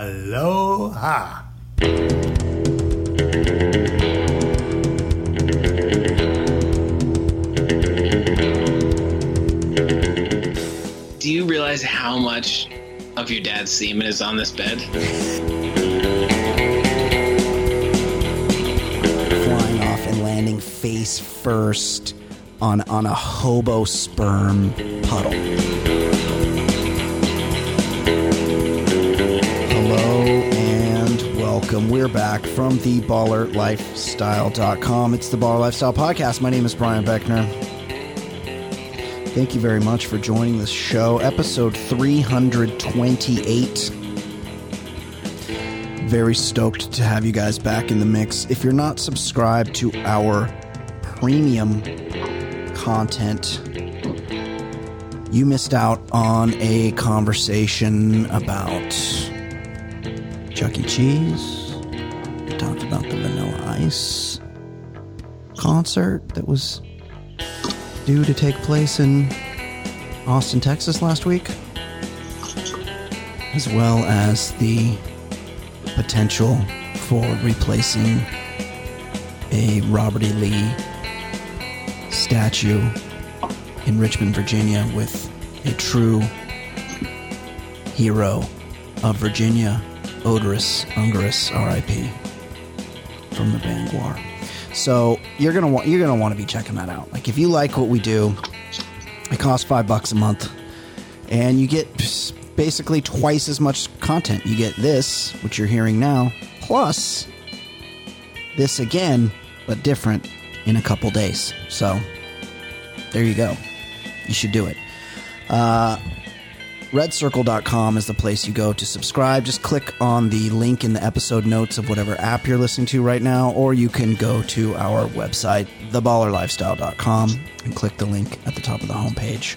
Aloha. Do you realize how much of your dad's semen is on this bed? Flying off and landing face first on a hobo sperm puddle. Hello and welcome. We're back from the BallerLifestyle.com. It's the Baller Lifestyle Podcast. My name is Brian Beckner. Thank you very much for joining this show. Episode 328. Very stoked to have you guys back in the mix. If you're not subscribed to our premium content, you missed out on a conversation about Chuck E. Cheese. We talked about the Vanilla Ice concert that was due to take place in Austin, Texas last week, as well as the potential for replacing a Robert E. Lee statue in Richmond, Virginia with a true hero of Virginia, Odorous Ungerus, R.I.P. from the band Guar. So you're gonna want to be checking that out. Like, if you like what we do, it costs $5 a month, and you get basically twice as much content. You get this, which you're hearing now, plus this again, but different in a couple days. So there you go. You should do it. RedCircle.com is the place you go to subscribe. Just click on the link in the episode notes of whatever app you're listening to right now, or you can go to our website, theballerlifestyle.com, and click the link at the top of the homepage,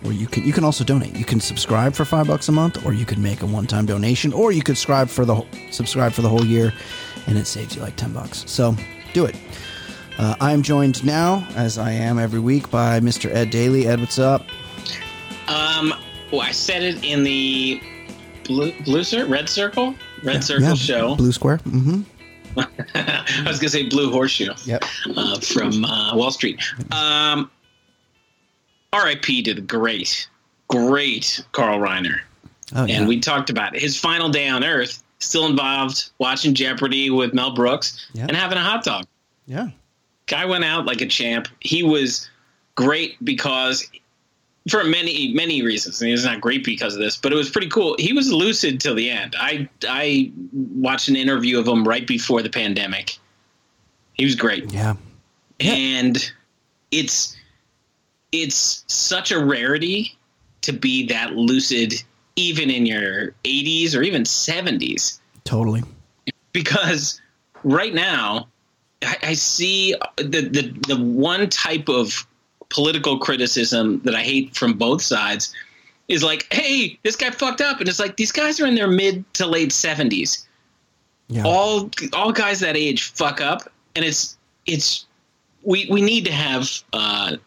where you can also donate. You can subscribe for $5 a month, or you could make a one-time donation, or you could subscribe for the whole year, and it saves you like $10. So do it. I am joined now, as I am every week, by Mr. Ed Daly. Ed, what's up? Well, I said it in the Red Circle show. Blue Square. Mm-hmm. I was going to say Blue Horseshoe. Yep. From Wall Street. R.I.P. to the great Carl Reiner. Oh, yeah. And we talked about it. His final day on Earth, still involved, watching Jeopardy with Mel Brooks, and having a hot dog. Yeah. Guy went out like a champ. He was great because... for many reasons. I mean, it's not great because of this, but it was pretty cool. He was lucid till the end. I watched an interview of him right before the pandemic. He was great. Yeah. And it's such a rarity to be that lucid, even in your 80s or even 70s. Totally. Because right now I see the one type of political criticism that I hate from both sides is like, hey, this guy fucked up. And it's like, these guys are in their mid to late 70s. Yeah. All guys that age fuck up. And we need to have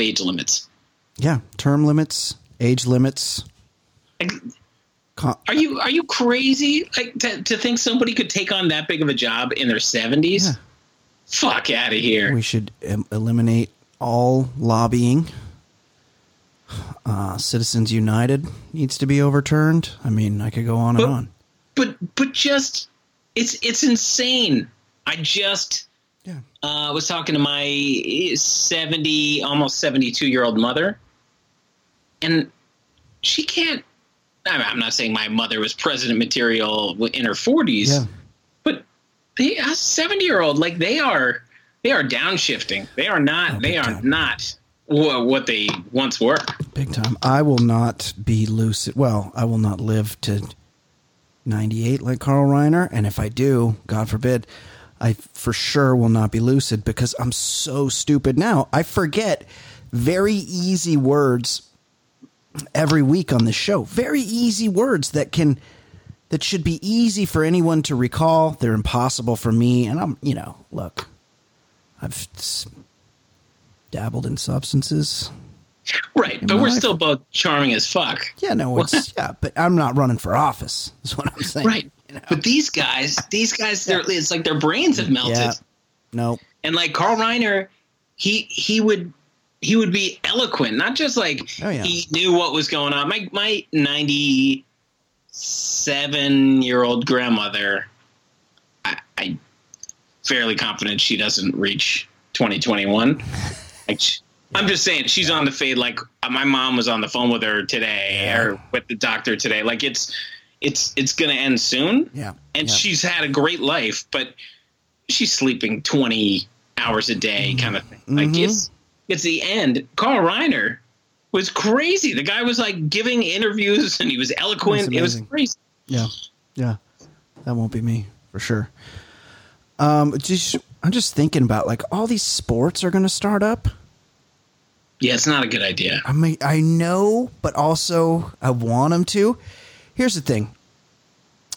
age limits. Yeah. Term limits, age limits. Like, are you crazy? Like to think somebody could take on that big of a job in their 70s? Yeah. Fuck out of here. We should eliminate all lobbying. Citizens United needs to be overturned. I mean, I could go on and on. But just, it's insane. I just was talking to my 70, almost 72-year-old mother, and she can't, I'm not saying my mother was president material in her 40s, a 70-year-old, like they are downshifting. They are not. Oh, they are not what they once were. Big time. I will not be lucid. Well, I will not live to 98 like Carl Reiner. And if I do, God forbid, I for sure will not be lucid because I'm so stupid now. I forget very easy words every week on this show. Very easy words that should be easy for anyone to recall. They're impossible for me. And I'm, I've dabbled in substances. Right, but we're still both charming as fuck. Yeah, no, it's, yeah, but I'm not running for office, is what I'm saying. Right, you know? But these guys, it's like their brains have melted. Yeah. No, and like Carl Reiner, he would be eloquent, not just like he knew what was going on. My 97-year-old grandmother, I'm fairly confident she doesn't reach 2021. Like she, I'm just saying she's on the fade. Like my mom was on the phone with her today or with the doctor today. Like it's going to end soon. Yeah. And she's had a great life, but she's sleeping 20 hours a day kind of thing. Like it's the end. Carl Reiner was crazy. The guy was like giving interviews and he was eloquent. It was crazy. Yeah. Yeah. That won't be me for sure. I'm just thinking about like all these sports are going to start up. Yeah, it's not a good idea. I mean, I know, but also I want them to. Here's the thing.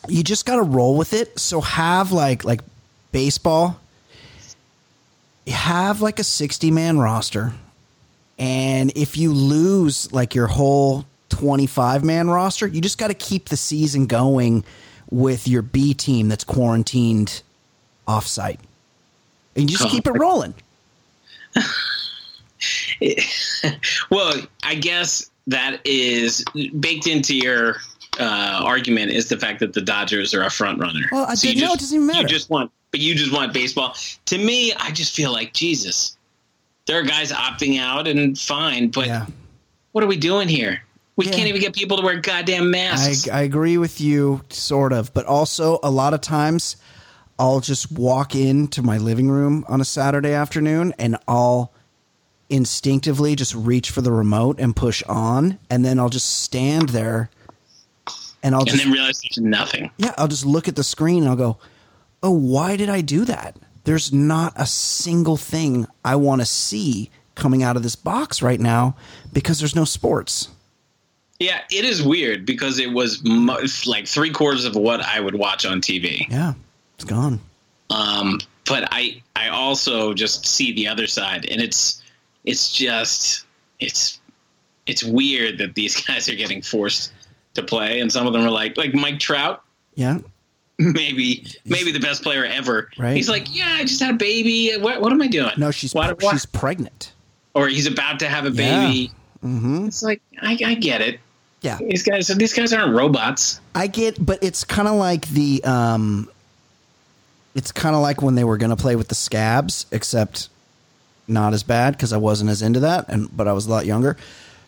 You just got to roll with it. So have like baseball, have like a 60-man roster. And if you lose like your whole 25-man roster, you just got to keep the season going with your B team that's quarantined offsite. And you just keep it rolling. Well, I guess that is baked into your argument is the fact that the Dodgers are a front runner. Well, I didn't know it doesn't even matter. You just want baseball. To me, I just feel like Jesus. There are guys opting out and fine, but what are we doing here? We can't even get people to wear goddamn masks. I agree with you, sort of, but also a lot of times I'll just walk into my living room on a Saturday afternoon and I'll instinctively just reach for the remote and push on, and then I'll just stand there and then realize there's nothing. Yeah, I'll just look at the screen and I'll go, oh, why did I do that? There's not a single thing I want to see coming out of this box right now because there's no sports. Yeah, it is weird because it was like 3/4 of what I would watch on TV. Yeah, it's gone. But I also just see the other side, and it's weird that these guys are getting forced to play, and some of them are like Mike Trout. Yeah, maybe the best player ever. Right? He's like, I just had a baby. What am I doing? No, she's pregnant, or he's about to have a baby. Mm-hmm. It's like I get it. Yeah, these guys aren't robots. I get, but it's kind of like it's kind of like when they were going to play with the scabs, except not as bad because I wasn't as into that, but I was a lot younger.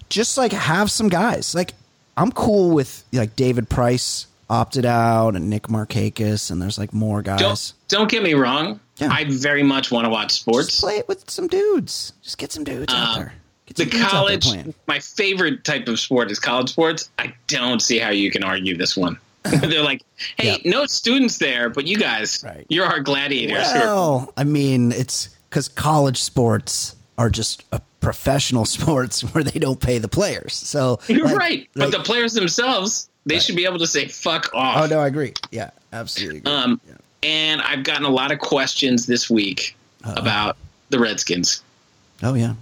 Just like have some guys. Like I'm cool with like David Price opted out and Nick Markakis, and there's like more guys. Don't get me wrong. Yeah. I very much want to watch sports. Just play it with some dudes. Just get some dudes out there. The college. My favorite type of sport is college sports. I don't see how you can argue this one. They're like, hey, no students there, but you guys, you're our gladiators. Well, I mean, it's. Because college sports are just a professional sports where they don't pay the players. So you're right. But the players themselves, they should be able to say fuck off. Oh, no, I agree. Yeah, absolutely agree. And I've gotten a lot of questions this week about the Redskins. Oh, yeah.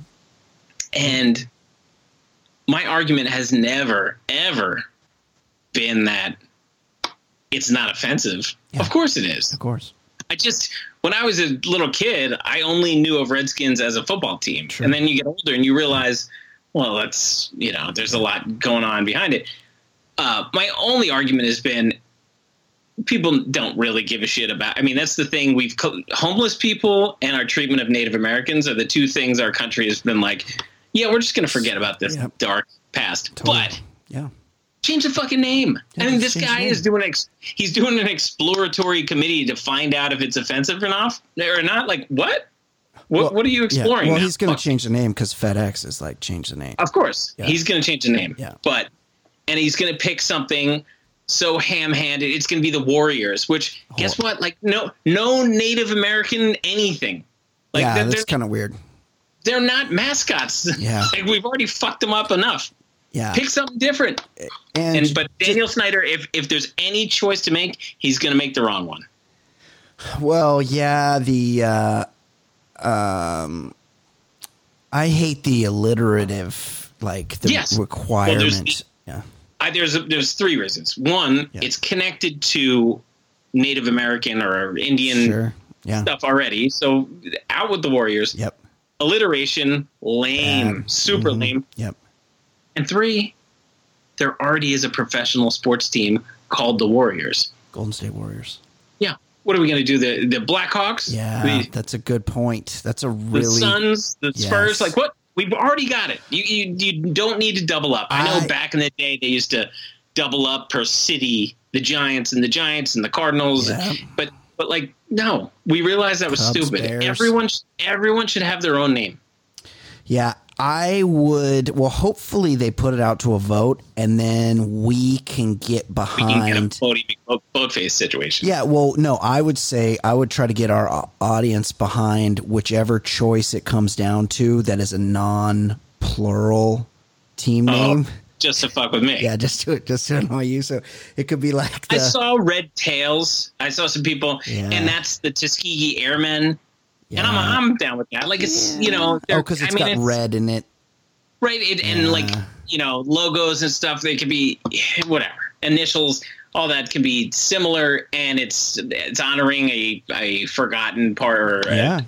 And my argument has never, ever been that it's not offensive. Yeah. Of course it is. Of course. When I was a little kid, I only knew of Redskins as a football team. True. And then you get older and you realize, well, that's, there's a lot going on behind it. My only argument has been people don't really give a shit about. I mean, that's the thing. Homeless people and our treatment of Native Americans are the two things our country has been like, we're just going to forget about this dark past. Totally. But change the fucking name. Yeah, I mean, this guy is doing an exploratory committee to find out if it's offensive or not. Like what? What are you exploring? Yeah. Well, he's going to change the name because FedEx is like change the name. Of course, he's going to change the name. Yeah. But he's going to pick something so ham-handed. It's going to be the Warriors, which guess what? Like no Native American anything. Like that's kind of weird. They're not mascots. Yeah, like, we've already fucked them up enough. Yeah. Pick something different. But Daniel Snyder, if there's any choice to make, he's going to make the wrong one. Well, the I hate the alliterative like the requirement? Well, there's three reasons. One, it's connected to Native American or Indian stuff already. So out with the warriors. Yep. Alliteration, lame, super lame. Yep. And three, there already is a professional sports team called the Warriors. Golden State Warriors. Yeah. What are we going to do? The Blackhawks? Yeah, that's a good point. That's a really – the Suns, the Spurs, like what? We've already got it. You don't need to double up. I know back in the day they used to double up per city, the Giants and the Cardinals. Yeah. But like, no, we realized that was Cubs, stupid. Bears. Everyone should have their own name. Yeah. I would – well, hopefully they put it out to a vote, and then we can get behind – we can get a boat-face situation. Yeah, well, no, I would say – I would try to get our audience behind whichever choice it comes down to that is a non-plural team name. Just to fuck with me. Yeah, just to annoy you. So it could be like I saw Red Tails. I saw some people, and that's the Tuskegee Airmen. Yeah. And I'm down with that. Like it's because it's got red in it, right? And like logos and stuff. They could be whatever initials, all that could be similar, and it's honoring a forgotten part or an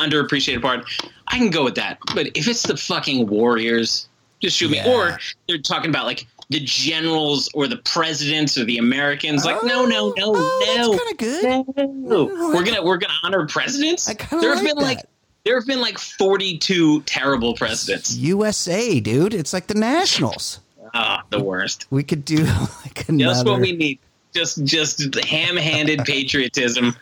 underappreciated part. I can go with that. But if it's the fucking Warriors, just shoot me. Or they're talking about like the generals or the presidents or the Americans, like no. That's kind of good. No. We're gonna honor presidents. There have been like 42 terrible presidents. It's USA, dude. It's like the Nationals. The worst. We could do like another. Just what we need. Just ham-handed patriotism.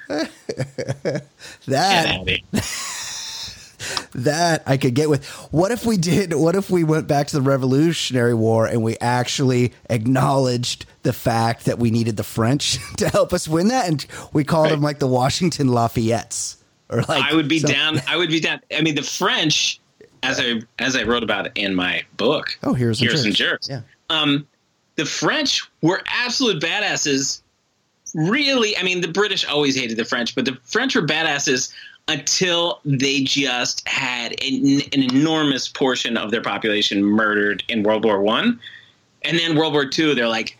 That I could get with. What if we went back to the Revolutionary War and we actually acknowledged the fact that we needed the French to help us win that, and we called them like the Washington Lafayettes or like I would be down. I mean, the French, as I wrote about in my book, Heroes and Jerks. Yeah. The French were absolute badasses. Really, I mean, the British always hated the French, but the French were badasses until they just had an enormous portion of their population murdered in World War I. And then World War II, they're like,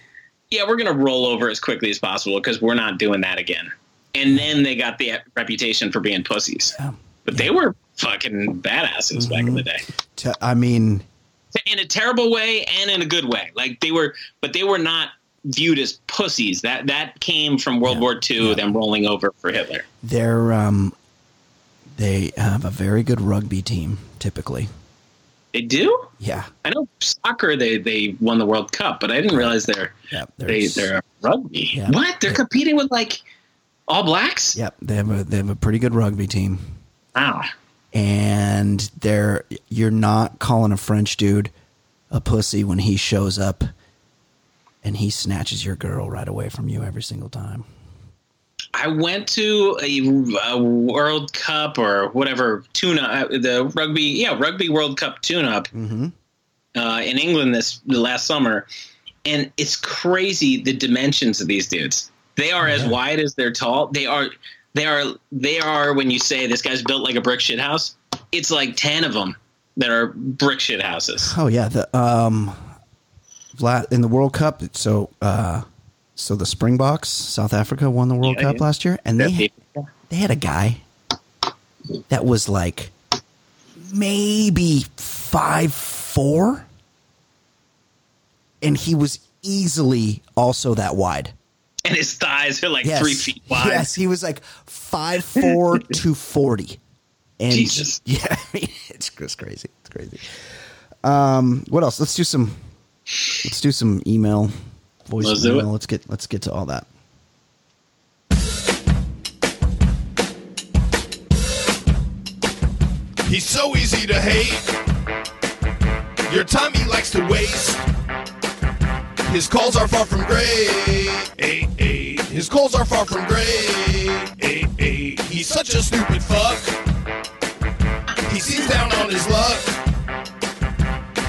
yeah, we're going to roll over as quickly as possible because we're not doing that again. And then they got the reputation for being pussies. Yeah. But they were fucking badasses back in the day. I mean, in a terrible way and in a good way. Like they were not viewed as pussies. That came from World War II, them rolling over for Hitler. They have a very good rugby team, typically. They do? Yeah. I know soccer, they won the World Cup, but I didn't realize they're rugby. Yeah. What? They're competing with, like, All Blacks? Yep. They have a pretty good rugby team. Wow. And you're not calling a French dude a pussy when he shows up and he snatches your girl right away from you every single time. I went to a World Cup or whatever the rugby World Cup tune-up in England last summer, and it's crazy the dimensions of these dudes. They are as wide as they're tall. They are when you say this guy's built like a brick shit house, it's like 10 of them that are brick shit houses. Oh yeah, in the World Cup, so the Springboks, South Africa, won the World Cup last year, and they had a guy that was like maybe 5'4", and he was easily also that wide. And his thighs are like 3 feet wide. Yes, he was like 5'4" to 40. And Jesus. Yeah, I mean, it's just crazy. It's crazy. What else? Let's do some email. Let's do it. Let's get to all that. He's so easy to hate. Your time he likes to waste. His calls are far from great. His calls are far from great. He's such a stupid fuck. He seems down on his luck.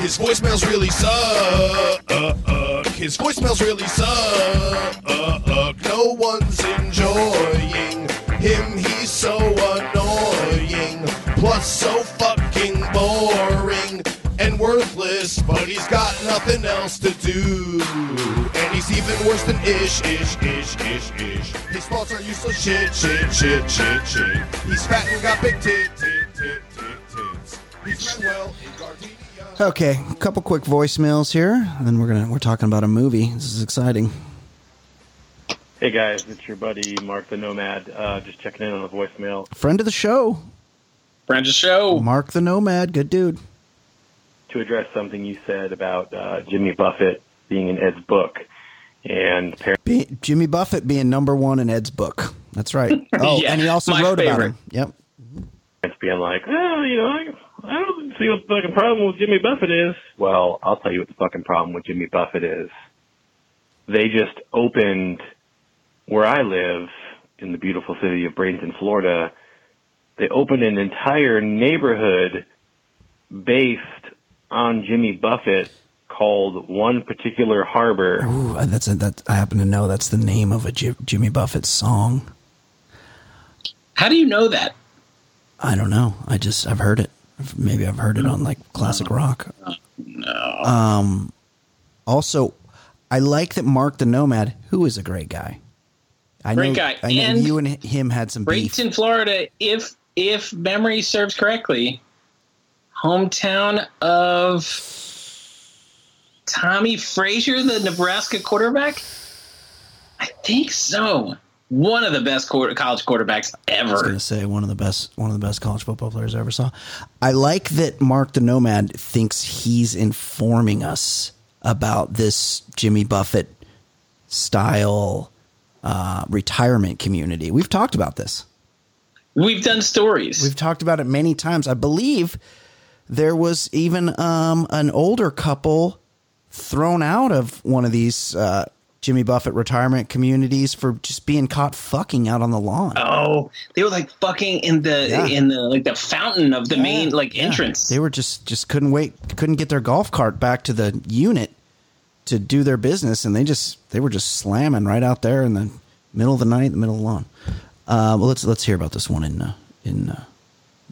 His voicemails really suck. His voicemails really suck. No one's enjoying him. He's so annoying. Plus so fucking boring and worthless he's got nothing else to do. And he's even worse than ish. His thoughts are useless shit. He's fat and got big tits. He's Manuel in Gardenia. Okay, a couple quick voicemails here, and then we're talking about a movie. This is exciting. Hey guys, it's your buddy Mark the Nomad. Just checking in on a voicemail. Friend of the show. Mark the Nomad, good dude. To address something you said about Jimmy Buffett being in Ed's book, and Jimmy Buffett being number one in Ed's book. That's right. Oh, yeah, and he also wrote about him. Yep. It's being like, oh, you know, I don't see what the fucking problem with Jimmy Buffett is. Well, I'll tell you what the fucking problem with Jimmy Buffett is. They just opened where I live in the beautiful city of Bradenton, Florida. They opened an entire neighborhood based on Jimmy Buffett called One Particular Harbor. Ooh, that I happen to know that's the name of a Jimmy Buffett song. How do you know that? I don't know. I've heard it. Maybe I've heard it on like classic rock. No. Also, I like that Mark the Nomad, who is a great guy. I know you and him had some beef. Bradenton, Florida, if memory serves correctly, hometown of Tommy Frazier, the Nebraska quarterback? I think so. One of the best college quarterbacks ever. I was going to say one of the best college football players I ever saw. I like that Mark the Nomad thinks he's informing us about this Jimmy Buffett style retirement community. We've talked about this. We've done stories. We've talked about it many times. I believe there was even an older couple thrown out of one of these Jimmy Buffett retirement communities for just being caught fucking out on the lawn. Oh, they were like fucking in the fountain of the main entrance. They were just couldn't get their golf cart back to the unit to do their business, and they were just slamming right out there in the middle of the night, in the middle of the lawn. Well, let's hear about this one in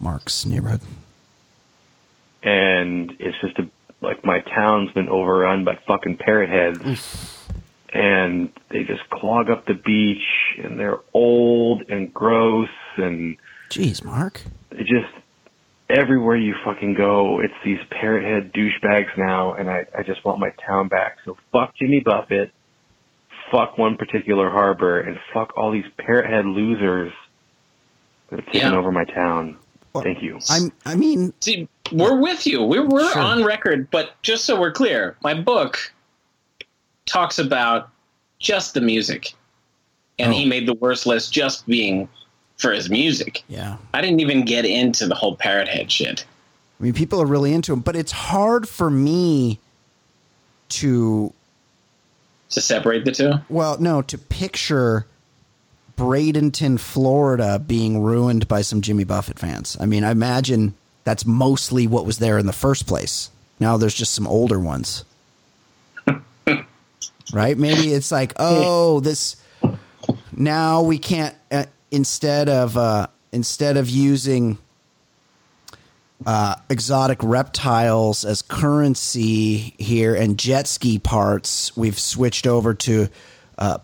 Mark's neighborhood. And it's just like my town's been overrun by fucking parrot heads. Oof. And they just clog up the beach, and they're old and gross, and jeez, Mark, it just everywhere you fucking go, it's these parrot head douchebags now, and I just want my town back. So fuck Jimmy Buffett, fuck One Particular Harbor, and fuck all these parrot head losers that are taking over my town. Well, thank you. I mean, see, we're with you. We're sure. On record, but just so we're clear, my book talks about just the music, and he made the worst list just being for his music. Yeah, I didn't even get into the whole parrot head shit. I mean, people are really into him, but it's hard for me to separate the two. Well, no, to picture Bradenton, Florida, being ruined by some Jimmy Buffett fans. I mean, I imagine that's mostly what was there in the first place. Now there's just some older ones. Right? Maybe it's like, oh, this. Now we can't. Instead of using exotic reptiles as currency here and jet ski parts, we've switched over to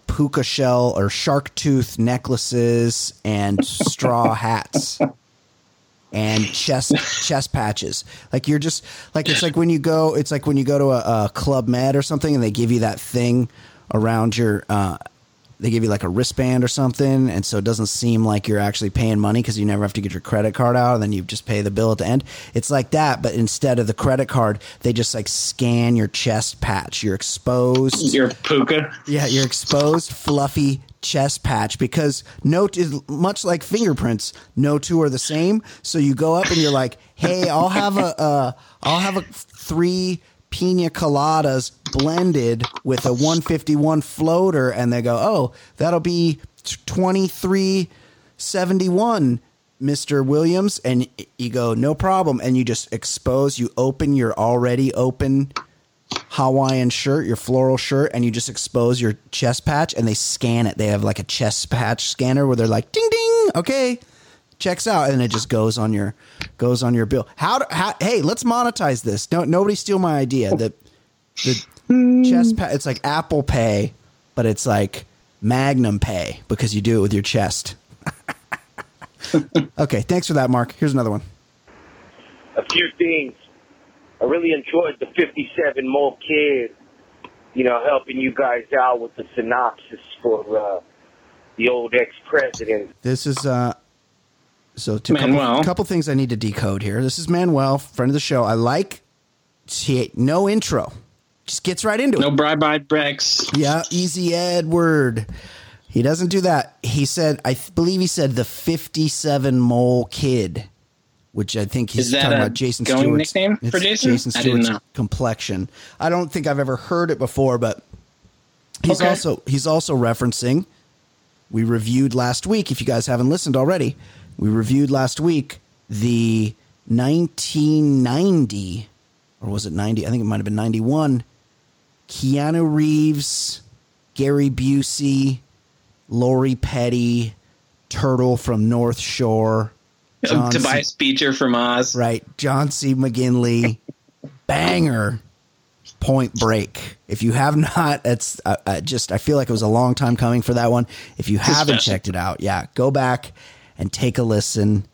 puka shell or shark tooth necklaces and straw hats and chest patches. Like you're just like it's like when you go to a Club Med or something, and they give you that thing around your they give you like a wristband or something, and so it doesn't seem like you're actually paying money because you never have to get your credit card out, and then you just pay the bill at the end. It's like that, but instead of the credit card, they just like scan your chest patch. You're exposed. Your puka. Yeah, your exposed fluffy chest patch, because much like fingerprints, no two are the same. So you go up and you're like, hey, I'll have a 3 pina coladas blended with a 151 floater, and they go, oh, that'll be $23.71, Mr. Williams. And you go, no problem. And you just open your already open Hawaiian shirt, your floral shirt, and you just expose your chest patch, and they scan it. They have like a chest patch scanner where they're like, ding, ding, okay, checks out, and it just goes on your bill. Hey, let's monetize this. Don't nobody steal my idea that the chest pay. It's like Apple Pay, but it's like Magnum Pay because you do it with your chest. Okay, thanks for that, Mark. Here's another one. A few things. I really enjoyed the 57 More Kids, you know, helping you guys out with the synopsis for the old ex-president. This is, so a couple things I need to decode here. This is Manuel, friend of the show. I like, no intro. Just gets right into it. No bribe breaks. Yeah, easy Edward. He doesn't do that. He said, I believe he said the 57 Mole Kid. Which I think he's talking about Jason Stewart's nickname for Jason? Jason Stewart's complexion. I don't think I've ever heard it before, but he's also referencing. We reviewed last week. If you guys haven't listened already, we reviewed last week the 1990, or was it 90? I think it might have been 91. Keanu Reeves, Gary Busey, Lori Petty, Turtle from North Shore. Tobias Beecher from Oz. Right. John C. McGinley. Banger. Point Break. If you have not, it's I feel like it was a long time coming for that one. If you haven't checked it out, yeah, go back and take a listen.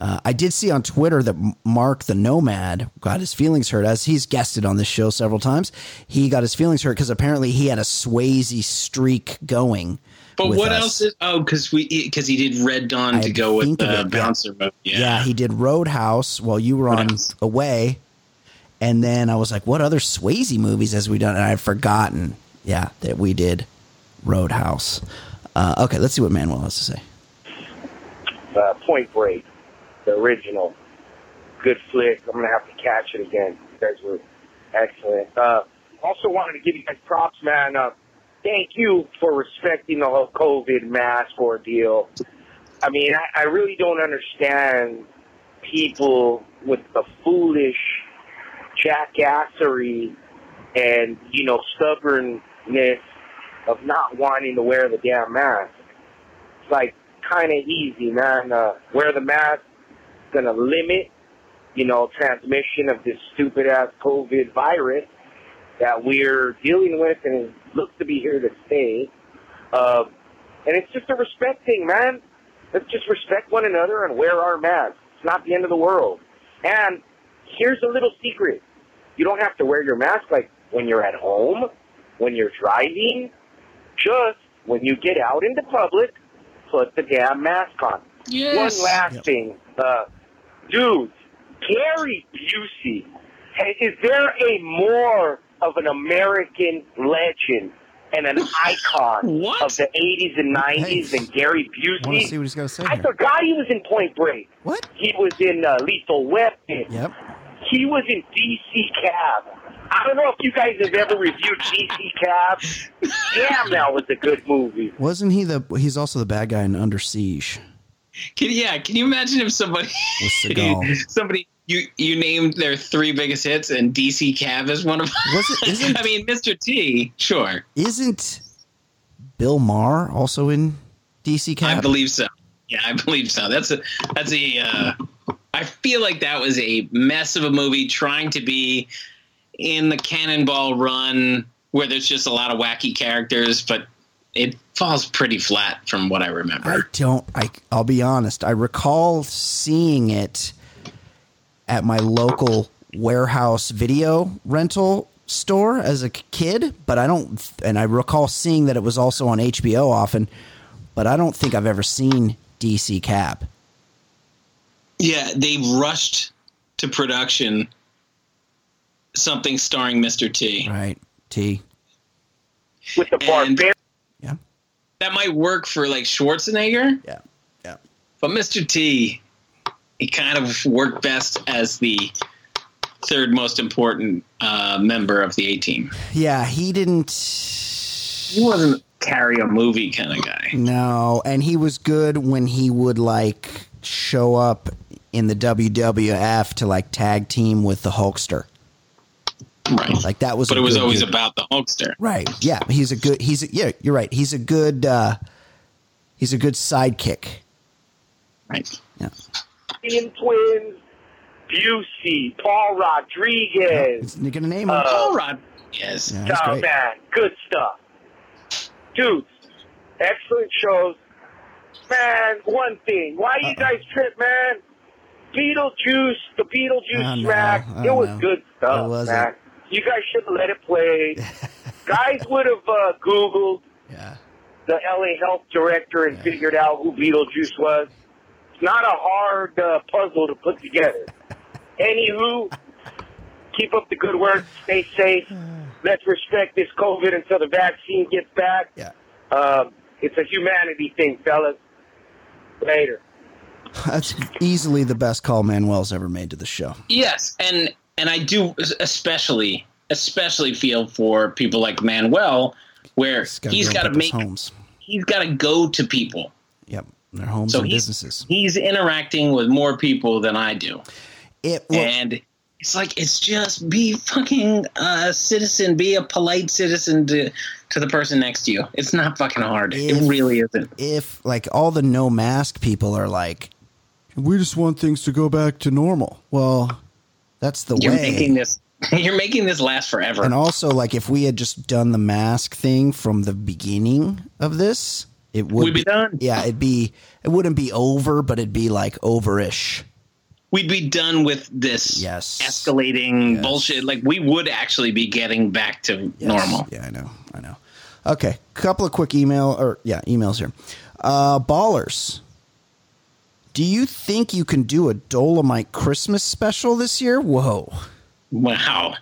I did see on Twitter that Mark the Nomad got his feelings hurt, as he's guested on this show several times. He got his feelings hurt because apparently he had a Swayze streak going. But what else is? Oh, because he did Red Dawn to go with the bouncer mode. Yeah, he did Roadhouse while you were on away, and then I was like, "What other Swayze movies has we done?" And I had forgotten. Yeah, that we did Roadhouse. Okay, let's see what Manuel has to say. Point Break, the original, good flick. I'm gonna have to catch it again. You guys were excellent. Also wanted to give you guys props, man. Thank you for respecting the whole COVID mask ordeal. I mean, I really don't understand people with the foolish jackassery and, you know, stubbornness of not wanting to wear the damn mask. It's like kind of easy, man. Wear the mask. It's going to limit, you know, transmission of this stupid-ass COVID virus that we're dealing with and looks to be here to stay. And it's just a respect thing, man. Let's just respect one another and wear our masks. It's not the end of the world. And here's a little secret. You don't have to wear your mask like when you're at home, when you're driving. Just when you get out into public, put the damn mask on. Yes. One last thing. Dude, Gary Busey, is there a more of an American legend and an icon of the 80s and 90s than Gary Busey? I want to see what he's going to say. I forgot he was in Point Break. What? He was in Lethal Weapon. Yep. He was in DC Cab. I don't know if you guys have ever reviewed DC Cab. Damn, that was a good movie. Wasn't he he's also the bad guy in Under Siege. Can you imagine if somebody you named their three biggest hits, and DC Cab is one of them. I mean, Mr. T, sure. Isn't Bill Maher also in DC Cab? I believe so. Yeah, I believe so. I feel like that was a mess of a movie trying to be in the Cannonball Run, where there's just a lot of wacky characters, but it falls pretty flat from what I remember. I'll be honest. I recall seeing it at my local warehouse video rental store as a kid, but I recall seeing that it was also on HBO often, but I don't think I've ever seen DC Cab. Yeah, they rushed to production something starring Mr. T. Right, T. With the barbarian. Yeah. That might work for like Schwarzenegger. Yeah, yeah. But Mr. T, he kind of worked best as the third most important member of the A-Team. Yeah, he wasn't carry a movie kind of guy. No, and he was good when he would like show up in the WWF to like tag team with the Hulkster. Right. Like that was. But it was always about the Hulkster. Right. Yeah, yeah, you're right. He's a good sidekick. Right. Yeah. Twins, Busey, Paul Rodriguez. You're gonna name him Paul Rod. Rodriguez. Yeah, oh, man, good stuff. Dudes, excellent shows. Man, one thing. Why you guys trip, man? Beetlejuice, the Beetlejuice track. It was good stuff, man. You guys should have let it play. Guys would have Googled the LA health director and figured out who Beetlejuice was. It's not a hard puzzle to put together. Anywho, keep up the good work. Stay safe. Let's respect this COVID until the vaccine gets back. Yeah. It's a humanity thing, fellas. Later. That's easily the best call Manuel's ever made to the show. Yes, and I do especially feel for people like Manuel, where he's got to make homes. He's got to go to people. Yep, their homes and businesses. He's interacting with more people than I do. And it's like it's just be fucking a citizen, be a polite citizen to the person next to you. It's not fucking hard. It really isn't. If like all the no mask people are like, we just want things to go back to normal. Well, that's the way. You're making this last forever. And also, like, if we had just done the mask thing from the beginning of this, it would be done. Yeah, it wouldn't be over, but it'd be like over-ish. We'd be done with this escalating bullshit. Like, we would actually be getting back to normal. Yeah, I know. Okay, couple of quick emails here. Ballers, do you think you can do a Dolomite Christmas special this year? Whoa. Wow.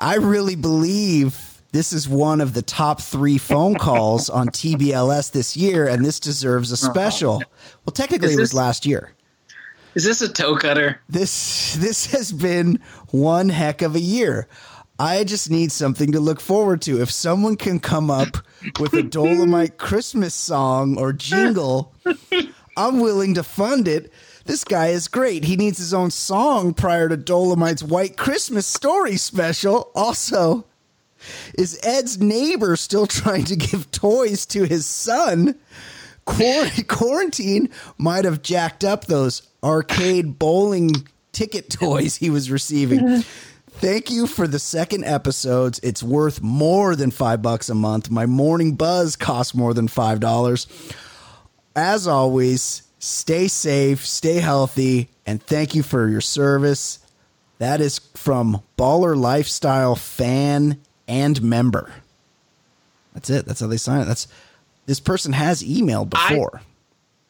I really believe this is one of the top 3 phone calls on TBLS this year, and this deserves a special. Well, technically, it was last year. Is this a toe cutter? This has been one heck of a year. I just need something to look forward to. If someone can come up with a Dolomite Christmas song or jingle, I'm willing to fund it. This guy is great. He needs his own song prior to Dolomite's White Christmas Story special. Also, is Ed's neighbor still trying to give toys to his son? Quarantine might have jacked up those arcade bowling ticket toys he was receiving. Thank you for the 2nd episodes. It's worth more than $5 a month. My morning buzz costs more than $5. As always, stay safe, stay healthy, and thank you for your service. That is from Baller Lifestyle fan and member. That's it. That's how they sign it. This person has emailed before.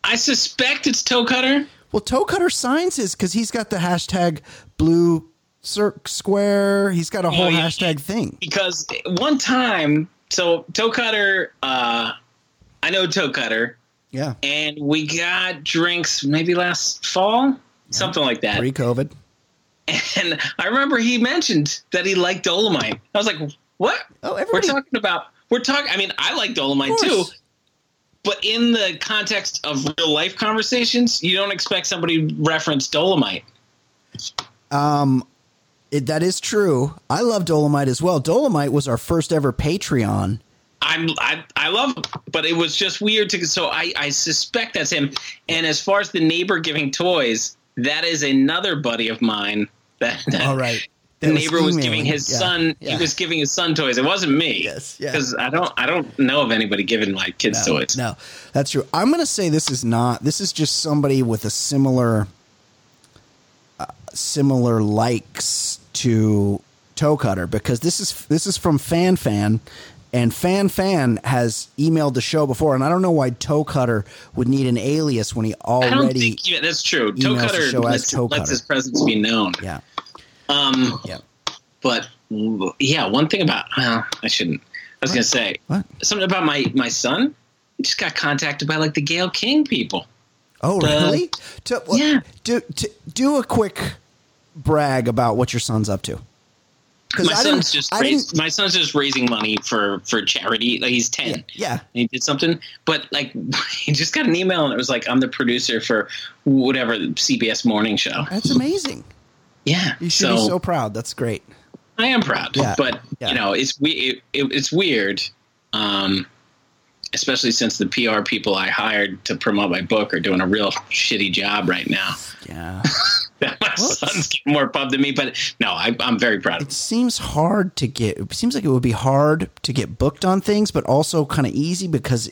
I suspect it's Toe Cutter. Well, Toe Cutter signs his because he's got the hashtag blue square. He's got a whole hashtag thing. Because one time, so Toe Cutter, I know Toe Cutter. Yeah. And we got drinks maybe last fall, something like that. Pre-COVID. And I remember he mentioned that he liked Dolomite. I was like, what? Oh, everybody. We're talking. I mean, I like Dolomite too. But in the context of real life conversations, you don't expect somebody to reference Dolomite. That is true. I love Dolomite as well. Dolomite was our first ever Patreon. I love him, but it was just weird to. So I suspect that's him. And as far as the neighbor giving toys, that is another buddy of mine. All right. The neighbor was giving his son. Yeah. He was giving his son toys. It wasn't me. Yes, because I don't know of anybody giving my kids toys. No, that's true. I'm going to say this is not. This is just somebody with a similar likes to Toe Cutter, because this is from Fan, and Fan has emailed the show before, and I don't know why Toe Cutter would need an alias when he already. I don't think, that's true. Toe Cutter lets his presence be known. Yeah. But one thing about, something about my son. He just got contacted by like the Gayle King people. Oh, really? Do a quick brag about what your son's up to. My son's just raising money for charity. Like, he's 10. Yeah. He did something. But like he just got an email and it was like, I'm the producer for whatever CBS morning show. That's amazing. Yeah, you should be so proud. That's great. I am proud, but you know, it's weird, especially since the PR people I hired to promote my book are doing a real shitty job right now. Yeah, My son's getting more pumped than me, but no, I'm very proud of him. It seems like it would be hard to get booked on things, but also kind of easy because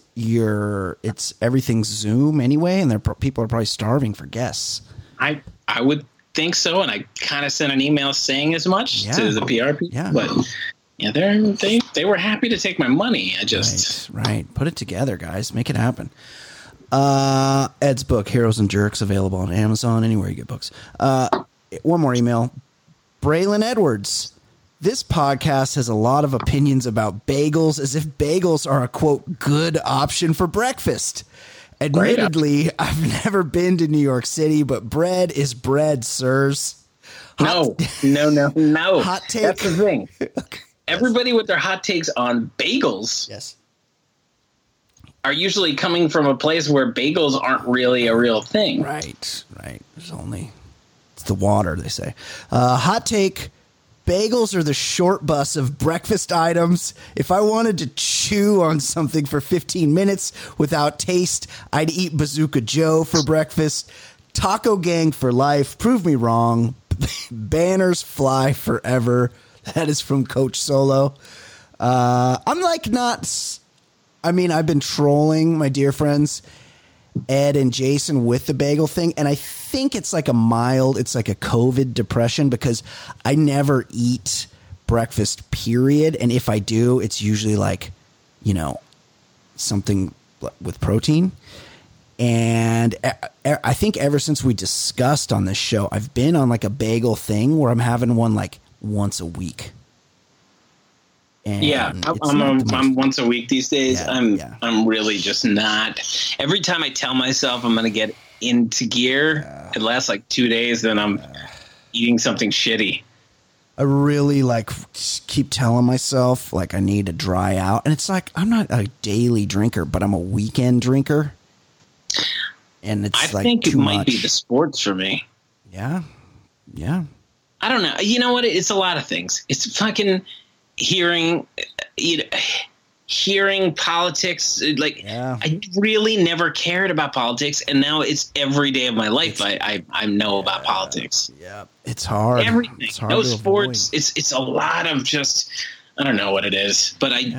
everything's Zoom anyway, and people are probably starving for guests. I would think so, and I kind of sent an email saying as much to the PR people, but yeah, they were happy to take my money. I just put it together, guys, make it happen. Ed's book, Heroes and Jerks, available on Amazon, anywhere you get books. One more email. Braylon Edwards. This podcast has a lot of opinions about bagels, as if bagels are a, quote, good option for breakfast. Admittedly, I've never been to New York City, but bread is bread, sirs. No. Hot take. That's the thing. Okay. Everybody with their hot takes on bagels. Yes. Are usually coming from a place where bagels aren't really a real thing. Right. It's the water, they say. Hot take, bagels are the short bus of breakfast items. If I wanted to chew on something for 15 minutes without taste, I'd eat Bazooka Joe for breakfast. Taco gang for life. Prove me wrong. Banners fly forever. That is from Coach Solo. I've been trolling my dear friends, Ed and Jason, with the bagel thing. And I think it's like a COVID depression, because I never eat breakfast, period. And if I do, it's usually like, something with protein. And I think ever since we discussed on this show, I've been on like a bagel thing where I'm having one like once a week. And I'm once a week these days. I'm really just not. Every time I tell myself I'm going to get into gear, it lasts like 2 days, then I'm eating something shitty. I really keep telling myself I need to dry out, and it's like I'm not a daily drinker, but I'm a weekend drinker. And it's I think it might be the sports for me. Yeah. I don't know. You know what? It's a lot of things. It's fucking. Hearing politics, I really never cared about politics, and now it's every day of my life. I know about politics. Yeah, it's hard. Everything, it's hard. No sports. Avoid. It's a lot of just I don't know what it is, but I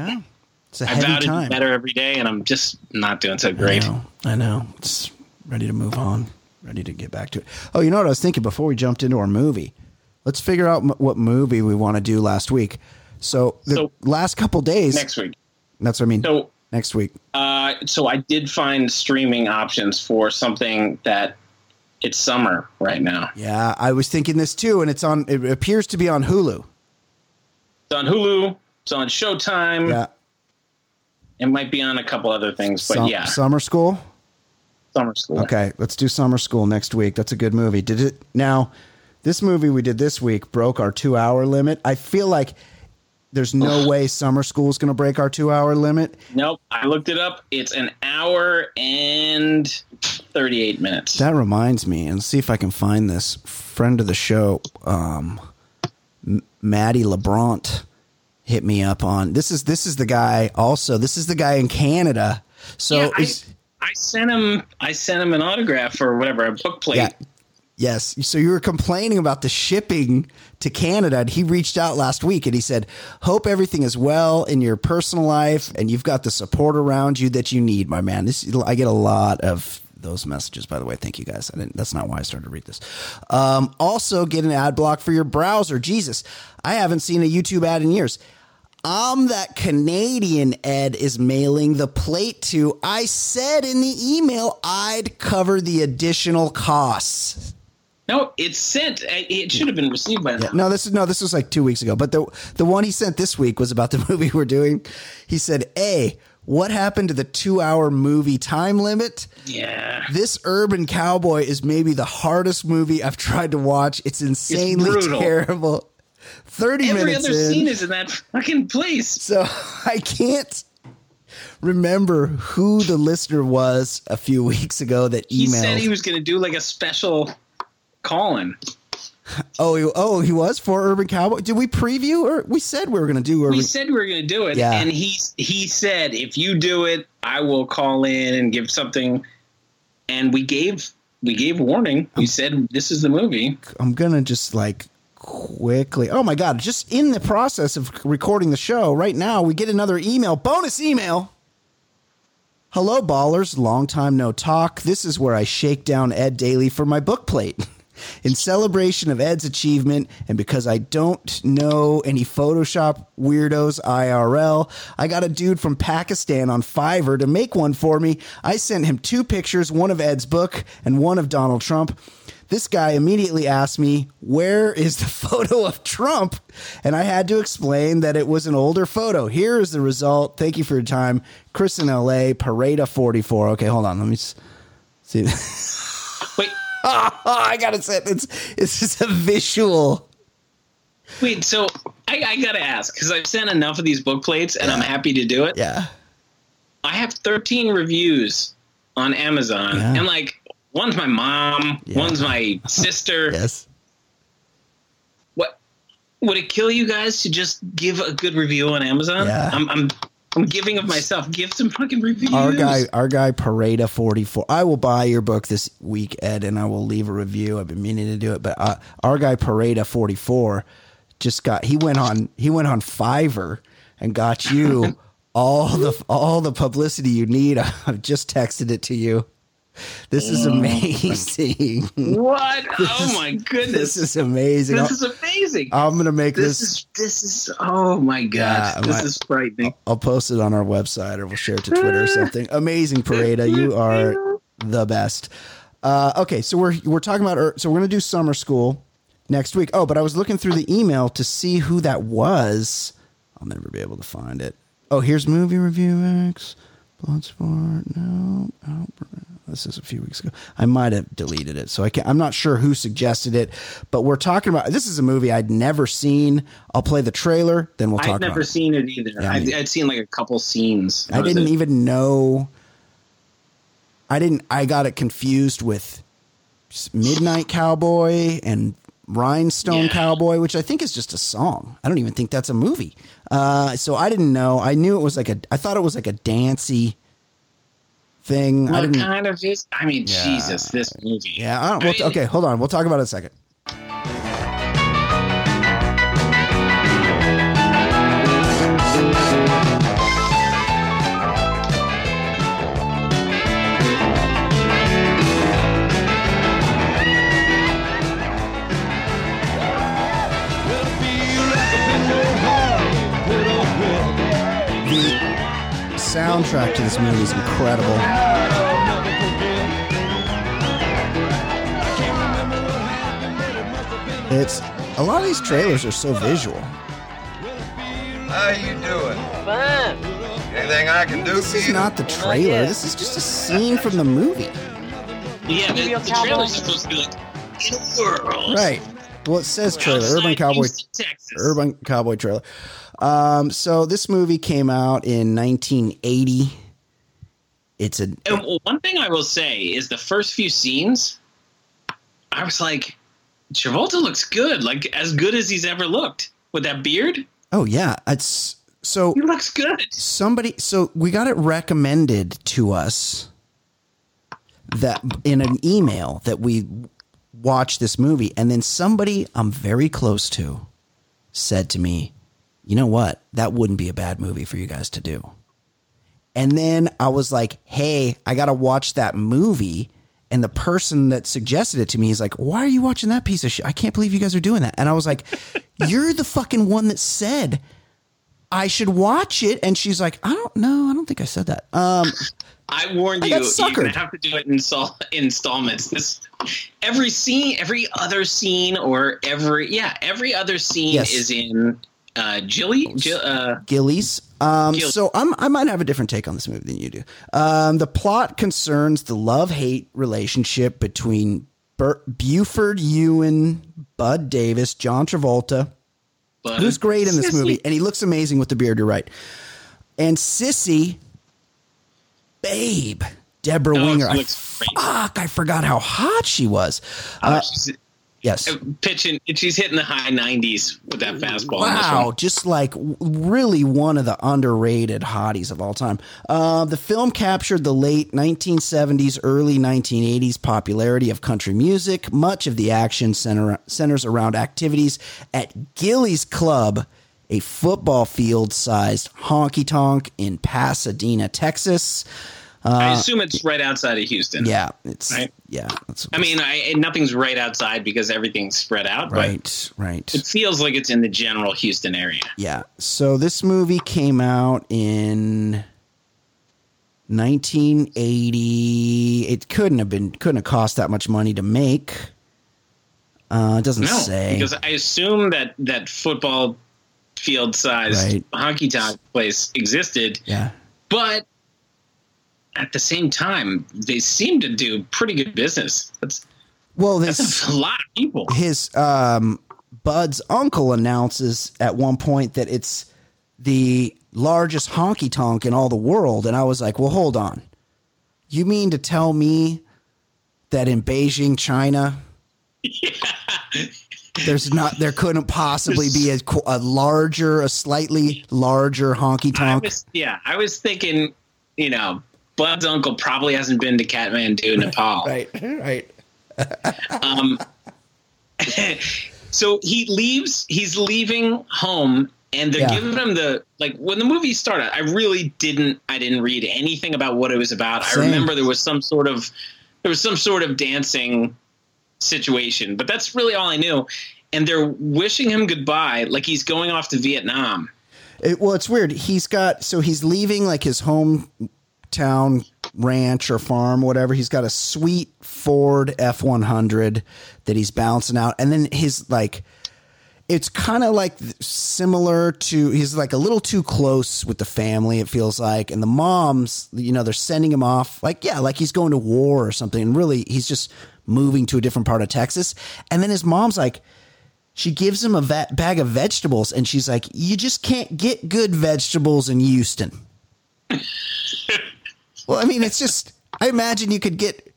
vow to do better every day, and I'm just not doing so great. I know. It's ready to move on. Ready to get back to it. Oh, you know what I was thinking before we jumped into our movie. Let's figure out what movie we want to do last week. So last couple days. Next week. That's what I mean. So next week. So I did find streaming options for something that it's summer right now. Yeah, I was thinking this too, and it appears to be on Hulu. It's on Hulu. It's on Showtime. Yeah. It might be on a couple other things, but Summer School? Summer School. Okay, let's do Summer School next week. That's a good movie. Did it now? This movie we did this week broke our 2 hour limit. I feel like there's no way Summer School is going to break our 2 hour limit. Nope. I looked it up. It's 1 hour and 38 minutes. That reminds me, and see if I can find this friend of the show. Maddie LeBrant hit me up on this is the guy. Also, this is the guy in Canada. So yeah, I sent him an autograph or whatever, a book plate. Yeah. Yes. So you were complaining about the shipping to Canada, and he reached out last week and he said, hope everything is well in your personal life and you've got the support around you that you need, my man. I get a lot of those messages, by the way. Thank you guys. That's not why I started to read this. Also get an ad block for your browser. Jesus, I haven't seen a YouTube ad in years. That Canadian Ed is mailing the plate to. I said in the email I'd cover the additional costs. No, it's sent. It should have been received by now. No, this was like 2 weeks ago. But the one he sent this week was about the movie we're doing. He said, A, what happened to the 2 hour movie time limit? Yeah. This Urban Cowboy is maybe the hardest movie I've tried to watch. It's insanely terrible. 30 Every minutes other in. Scene is in that fucking place. So I can't remember who the listener was a few weeks ago that emailed. He said he was going to do like a special... Colin. He was for Urban Cowboy. Did we preview, or we said we were going to do Urban? We said we were going to do it, and he said if you do it, I will call in and give something. And we gave we gave warning. We said, this is the movie. I'm going to just like quickly. Oh, my God. Just in the process of recording the show right now, we get another email, bonus email. Hello, ballers. Long time no talk. This is where I shake down Ed Daly for my book plate. In celebration of Ed's achievement, and because I don't know any Photoshop weirdos IRL, I got a dude from Pakistan on Fiverr to make one for me. I sent him two pictures, one of Ed's book and one of Donald Trump. This guy immediately asked me, where is the photo of Trump? And I had to explain that it was an older photo. Here is the result. Thank you for your time. Chris in LA, Parada 44. Okay, hold on. Let me see. Wait. I gotta say, it's just a visual. Wait, so I gotta ask, because I've sent enough of these book plates, and I'm happy to do it. Yeah, I have 13 reviews on Amazon, and like one's my mom, one's my sister. Yes. What would it kill you guys to just give a good review on Amazon? Yeah. I'm giving of myself. Give some fucking reviews. Our guy, Parada 44. I will buy your book this week, Ed, and I will leave a review. I've been meaning to do it, but our guy, Parada 44, just got. He went on Fiverr and got you all the publicity you need. I've just texted it to you. This is amazing. What? My goodness. This is amazing. This is amazing. I'm going to make this is oh my gosh. Yeah, this is frightening. I'll post it on our website or we'll share it to Twitter or something. Amazing, Parada. You are the best. Okay. So we're talking about, so we're going to do summer school next week. Oh, but I was looking through the email to see who that was. I'll never be able to find it. Oh, here's Movie Review X. Bloodsport. No. This is a few weeks ago. I might have deleted it, so I'm not sure who suggested it, but we're talking about, this is a movie I'd never seen. I'll play the trailer, then we'll talk about it. I've never seen it either. Yeah, I'd seen like a couple scenes. I didn't even know. I got it confused with Midnight Cowboy and Rhinestone Cowboy, which I think is just a song. I don't even think that's a movie. So I didn't know. I knew it was like I thought it was like a dancey thing. Well, I kind of is. I mean, Jesus, this movie. Yeah. Okay, hold on. We'll talk about it in a second. The soundtrack to this movie is incredible. It's a lot of these trailers are so visual. How you doing? Fine. Anything I can do for you? This is not the trailer. This is just a scene from the movie. Yeah, the trailer is supposed to be like in a world. Right. Well, it says trailer. Urban Cowboy. Texas. Urban Cowboy trailer. So this movie came out in 1980. One thing I will say is the first few scenes, I was like, Travolta looks good. Like as good as he's ever looked with that beard. Oh yeah. He looks good. So we got it recommended to us that in an email that we watched this movie. And then somebody I'm very close to said to me, you know what? That wouldn't be a bad movie for you guys to do. And then I was like, hey, I got to watch that movie. And the person that suggested it to me is like, why are you watching that piece of shit? I can't believe you guys are doing that. And I was like, you're the fucking one that said I should watch it. And she's like, I don't know. I don't think I said that. I warned you, you're going to have to do it in installments. This every other scene yes. is in Gilley's. Gilley's. So I might have a different take on this movie than you do. The plot concerns the love-hate relationship between Buford Ewan, Bud Davis, John Travolta, who's great in this movie, and he looks amazing with the beard, you're right, and Sissy, babe, Deborah Winger. I forgot how hot she was. Yes. Pitching, she's hitting the high 90s with that fastball. Wow, just like really one of the underrated hotties of all time. The film captured the late 1970s, early 1980s popularity of country music. Much of the action centers around activities at Gilley's Club, a football field-sized honky-tonk in Pasadena, Texas. I assume it's right outside of Houston. Yeah, it's right? Yeah. I mean, nothing's right outside because everything's spread out. Right. It feels like it's in the general Houston area. Yeah. So this movie came out in 1980. It couldn't have cost that much money to make. It doesn't say, because I assume that football field-sized honky tonk place existed. Yeah, but at the same time, they seem to do pretty good business. That's a lot of people. His Bud's uncle announces at one point that it's the largest honky tonk in all the world. And I was like, well, hold on. You mean to tell me that in Beijing, China, there couldn't possibly be a slightly larger honky tonk? I was thinking, Bud's uncle probably hasn't been to Kathmandu, Nepal. Right. So he leaves. He's leaving home, and they're giving him when the movie started. I didn't read anything about what it was about. Same. I remember there was some sort of dancing situation, but that's really all I knew. And they're wishing him goodbye, like he's going off to Vietnam. It's weird. He's leaving like his home town ranch or farm, whatever. He's got a sweet Ford F-100 that he's bouncing out, and then his it's kind of like similar to, he's like a little too close with the family, it feels like, and the moms, they're sending him off like he's going to war or something, and really he's just moving to a different part of Texas. And then his mom's like, she gives him a bag of vegetables, and she's like, you just can't get good vegetables in Houston. Well, I mean, it's just, I imagine you could get,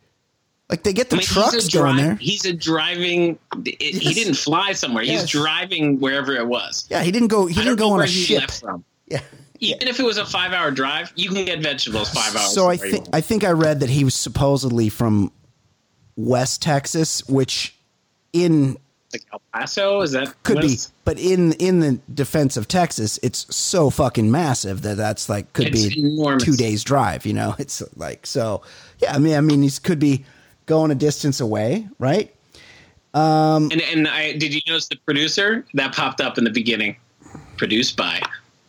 they get the trucks going there. He's a driving, he didn't fly somewhere. Yes. He's driving wherever it was. Yeah, he didn't go on a ship. Yeah. Even if it was a 5-hour drive, you can get vegetables 5 hours. So I think I read that he was supposedly from West Texas, which in El Paso, is that could be, but in the defense of Texas, it's so fucking massive that's enormous. 2 days drive, it's so. Yeah, I mean, he could be going a distance away, right? And did you notice the producer that popped up in the beginning? Produced by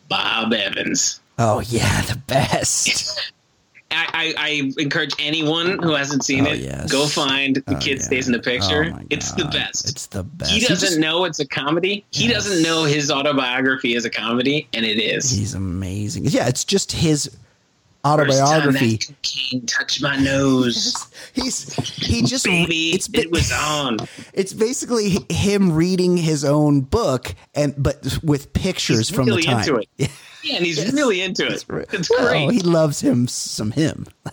Bob Evans. Oh yeah, the best. I encourage anyone who hasn't seen go find The Kid Stays in the Picture. Oh, it's the best. It's the best. He doesn't know it's a comedy. Yes. He doesn't know his autobiography is a comedy, and it is. He's amazing. Yeah, it's just his autobiography. First time that cocaine touched my nose. It was on. It's basically him reading his own book, but with pictures he's from really the time. Into it. Yeah, and he's really into it. It's great. Oh, he loves him.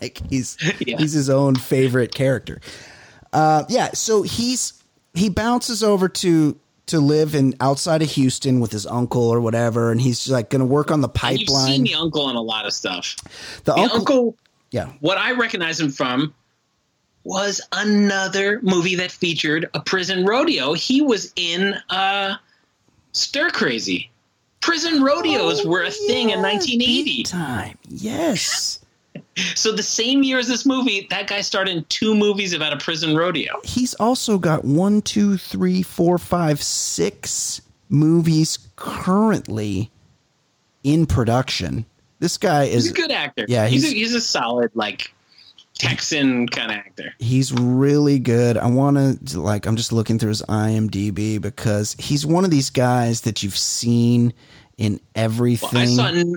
Like he's his own favorite character. So he bounces over to live in outside of Houston with his uncle or whatever, and he's like going to work on the pipeline. And you've seen the uncle on a lot of stuff. The uncle, what I recognize him from was another movie that featured a prison rodeo. He was in Stir Crazy. Prison rodeos were a thing in 1980. Time, yes. So the same year as this movie, that guy starred in 2 movies about a prison rodeo. He's also got 6 movies currently in production. This guy is a good actor. Yeah, he's a solid Texan kind of actor. He's really good. I want to I'm just looking through his IMDb because he's one of these guys that you've seen in everything. Well, I saw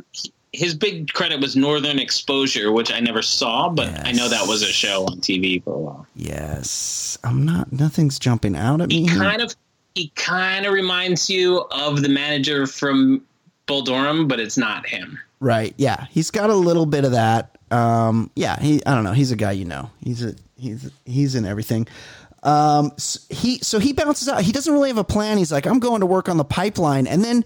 his big credit was Northern Exposure, which I never saw, but yes. I know that was a show on TV for a while. Yes, nothing's jumping out at me. He kind of reminds you of the manager from Bull Durham, but it's not him. Right? Yeah, he's got a little bit of that. I don't know. He's a guy. He's in everything. So he bounces out. He doesn't really have a plan. He's like, I'm going to work on the pipeline. And then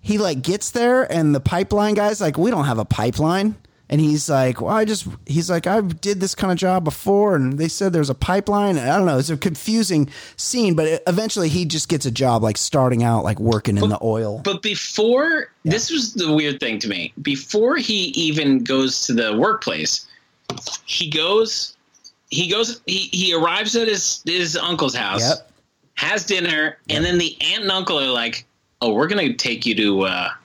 he like gets there and the pipeline guy's like, we don't have a pipeline. And he's like, well, I did this kind of job before. And they said there's a pipeline. And I don't know. It's a confusing scene, but eventually he just gets a job, like starting out, like working in the oil. But before this was the weird thing to me, before he even goes to the workplace, he arrives at his uncle's house, has dinner. And then the aunt and uncle are like, oh, we're going to take you to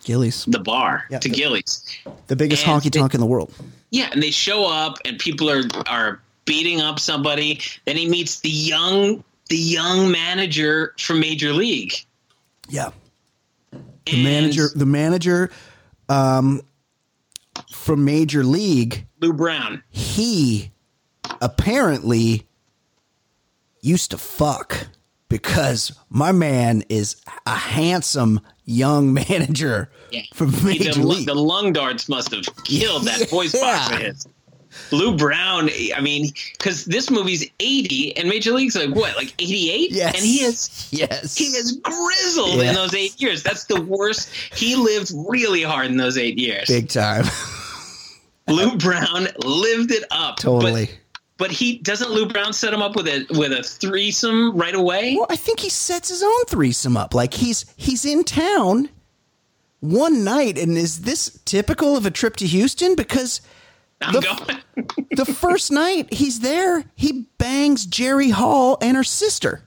Gilley's, the bar, to Gilley's. The biggest honky-tonk in the world. Yeah, and they show up, and people are beating up somebody. Then he meets the young manager from Major League. Yeah. The manager from Major League. Lou Brown. He apparently used to fuck. Because my man is a handsome young manager from Major League. The lung darts must have killed that voice box of his. Lou Brown, I mean, because this movie's 80, and Major League's like, what, like 88? Yes. And he has grizzled in those 8 years. That's the worst. He lived really hard in those 8 years. Big time. Lou Brown lived it up. Totally. But he doesn't. Lou Brown set him up with a threesome right away. Well, I think he sets his own threesome up. Like he's in town one night, and is this typical of a trip to Houston? Because the first night he's there, he bangs Jerry Hall and her sister.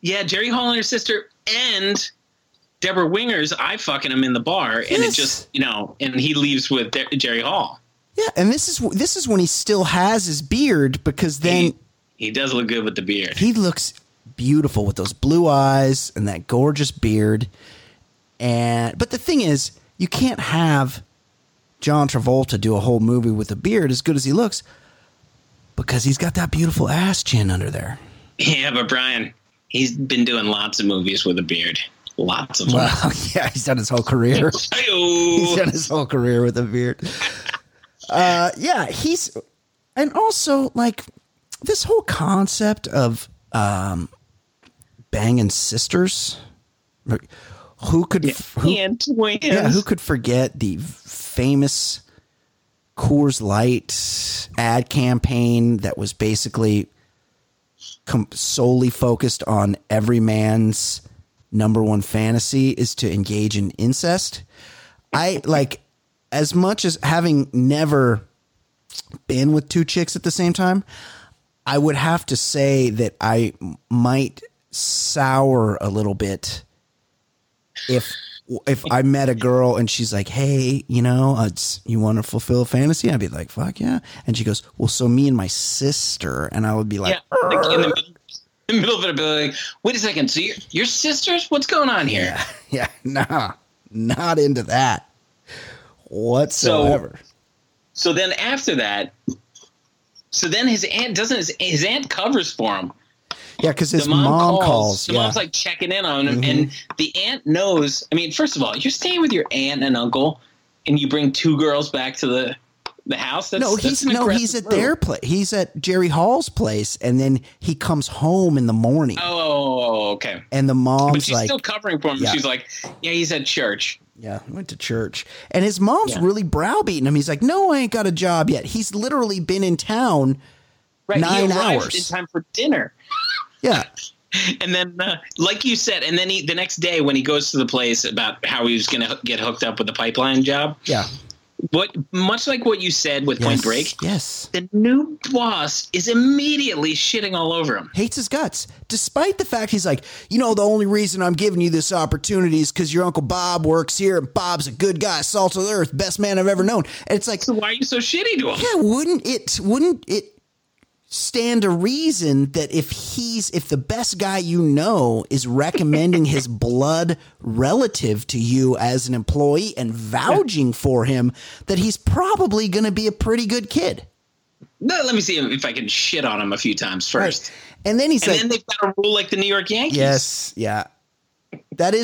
Yeah, Jerry Hall and her sister, and Deborah Winger's eye fucking him in the bar, and it just and he leaves with Jerry Hall. Yeah, and this is when he still has his beard, because then he does look good with the beard. He looks beautiful with those blue eyes and that gorgeous beard. But the thing is, you can't have John Travolta do a whole movie with a beard as good as he looks, because he's got that beautiful ass chin under there. Yeah, but Brian, he's been doing lots of movies with a beard. Lots of them. Well, yeah, he's done his whole career. He's done his whole career with a beard. And also like this whole concept of banging sisters. Who could forget the famous Coors Light ad campaign that was basically solely focused on every man's number one fantasy is to engage in incest. As much as having never been with two chicks at the same time, I would have to say that I might sour a little bit if I met a girl and she's like, hey, you want to fulfill a fantasy? I'd be like, fuck yeah. And she goes, well, so me and my sister. And I would be like, in the middle of it, I'd be like, wait a second. So your sisters? What's going on here? Yeah, nah, not into that whatsoever. So then after that, his aunt covers for him. Yeah, because his mom calls. Mom's like checking in on him, and the aunt knows. I mean, first of all, you're staying with your aunt and uncle, and you bring two girls back to the house. He's at their place. He's at Jerry Hall's place, and then he comes home in the morning. Oh, okay. And the mom's but she's like still covering for him. Yeah. She's like, yeah, he's at church. Yeah, I went to church. And his mom's really browbeating him. He's like, no, I ain't got a job yet. He's literally been in town 9 hours. In time for dinner. Yeah. And then, like you said, and then the next day when he goes to the place about how he was going to get hooked up with the pipeline job. Yeah. Much like what you said with Point Break. Yes. The new boss is immediately shitting all over him. Hates his guts. Despite the fact he's like, the only reason I'm giving you this opportunity is because your Uncle Bob works here, and Bob's a good guy, salt of the earth, best man I've ever known. And it's like, so why are you so shitty to him? Yeah, wouldn't it stand to reason that if the best guy is recommending his blood relative to you as an employee and vouching for him, that he's probably going to be a pretty good kid. No, let me see if I can shit on him a few times first. Right. And then then they've got a rule like the New York Yankees. Yes, yeah. That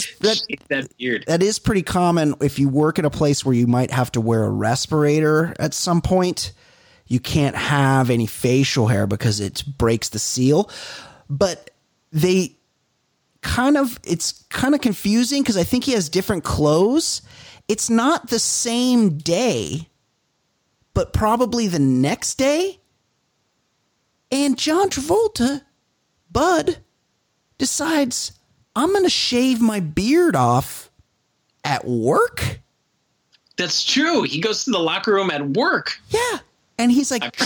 is pretty common if you work at a place where you might have to wear a respirator at some point. You can't have any facial hair because it breaks the seal. but they kind of, it's kind of confusing because I think he has different clothes. It's not the same day, but probably the next day. And John Travolta, Bud, decides, I'm going to shave my beard off at work. That's true. He goes to the locker room at work. Yeah. And he's like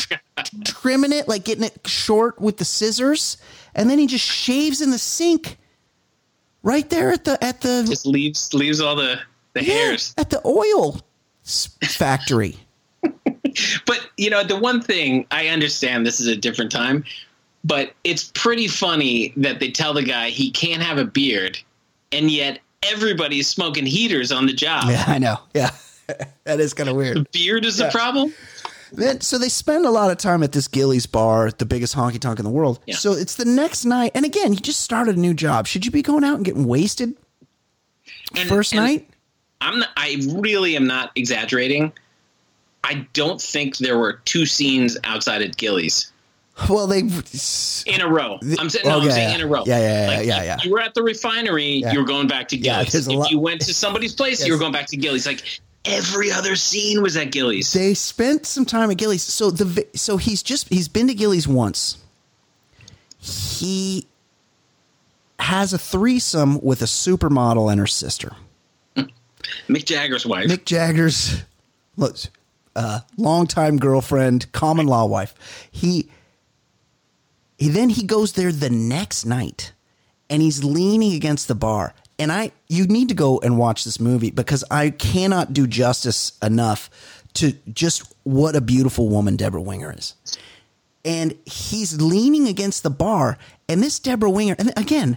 trimming it, like getting it short with the scissors. And then he just shaves in the sink right there at the just leaves all the hairs at the oil factory. But, you know, the one thing, I understand this is a different time, but it's pretty funny that they tell the guy he can't have a beard, and yet everybody's smoking heaters on the job. Yeah, I know. Yeah, that is kind of weird. The beard is the problem? Then, so they spend a lot of time at this Gilley's bar, the biggest honky-tonk in the world. Yeah. So it's the next night. And again, you just started a new job. Should you be going out and getting wasted first night? I really am not exaggerating. I don't think there were two scenes outside at Gilley's. Well, they in a row. I'm saying in a row. Yeah. You were at the refinery. Yeah. You were going back to Gilley's. If you went to somebody's place, yes. You were going back to Gilley's. Like every other scene was at Gilley's. They spent some time at Gilley's. So he's been to Gilley's once. He has a threesome with a supermodel and her sister. Mick Jagger's wife. Mick Jagger's longtime girlfriend, common law wife. He goes there the next night, and he's leaning against the bar. And you need to go and watch this movie because I cannot do justice enough to just what a beautiful woman Deborah Winger is. And he's leaning against the bar, and this Deborah Winger, and again,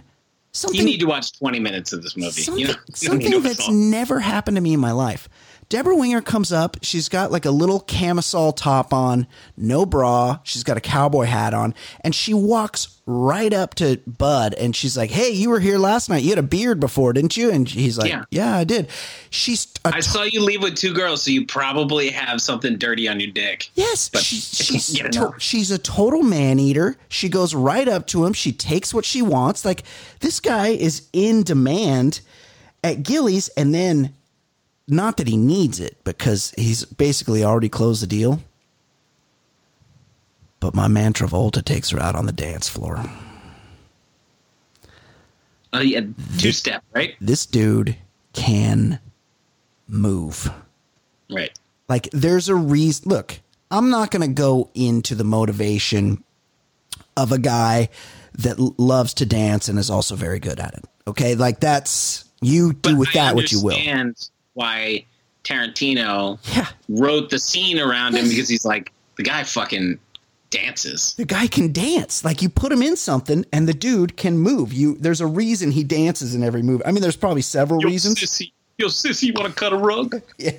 something you need to watch 20 minutes of this movie. Something that's never happened to me in my life. Deborah Winger comes up. She's got like a little camisole top on, no bra. She's got a cowboy hat on, and she walks right up to Bud, and she's like, "Hey, you were here last night. You had a beard before, didn't you?" And he's like, "Yeah, I did." I saw you leave with two girls, so you probably have something dirty on your dick. Yes, but she's a total man eater. She goes right up to him. She takes what she wants. Like, this guy is in demand at Gilley's, and then. Not that he needs it because he's basically already closed the deal. But my man Travolta takes her out on the dance floor. Oh, yeah. Two-step, right? This dude can move. Right. Like, there's a reason. Look, I'm not going to go into the motivation of a guy that loves to dance and is also very good at it. Okay? Like, that's – you do with that what you will. Why Tarantino wrote the scene around him because he's like, the guy fucking dances. The guy can dance. Like, you put him in something and the dude can move. There's a reason he dances in every movie. I mean, there's probably several reasons. Yo, sissy, you want to cut a rug? Yeah.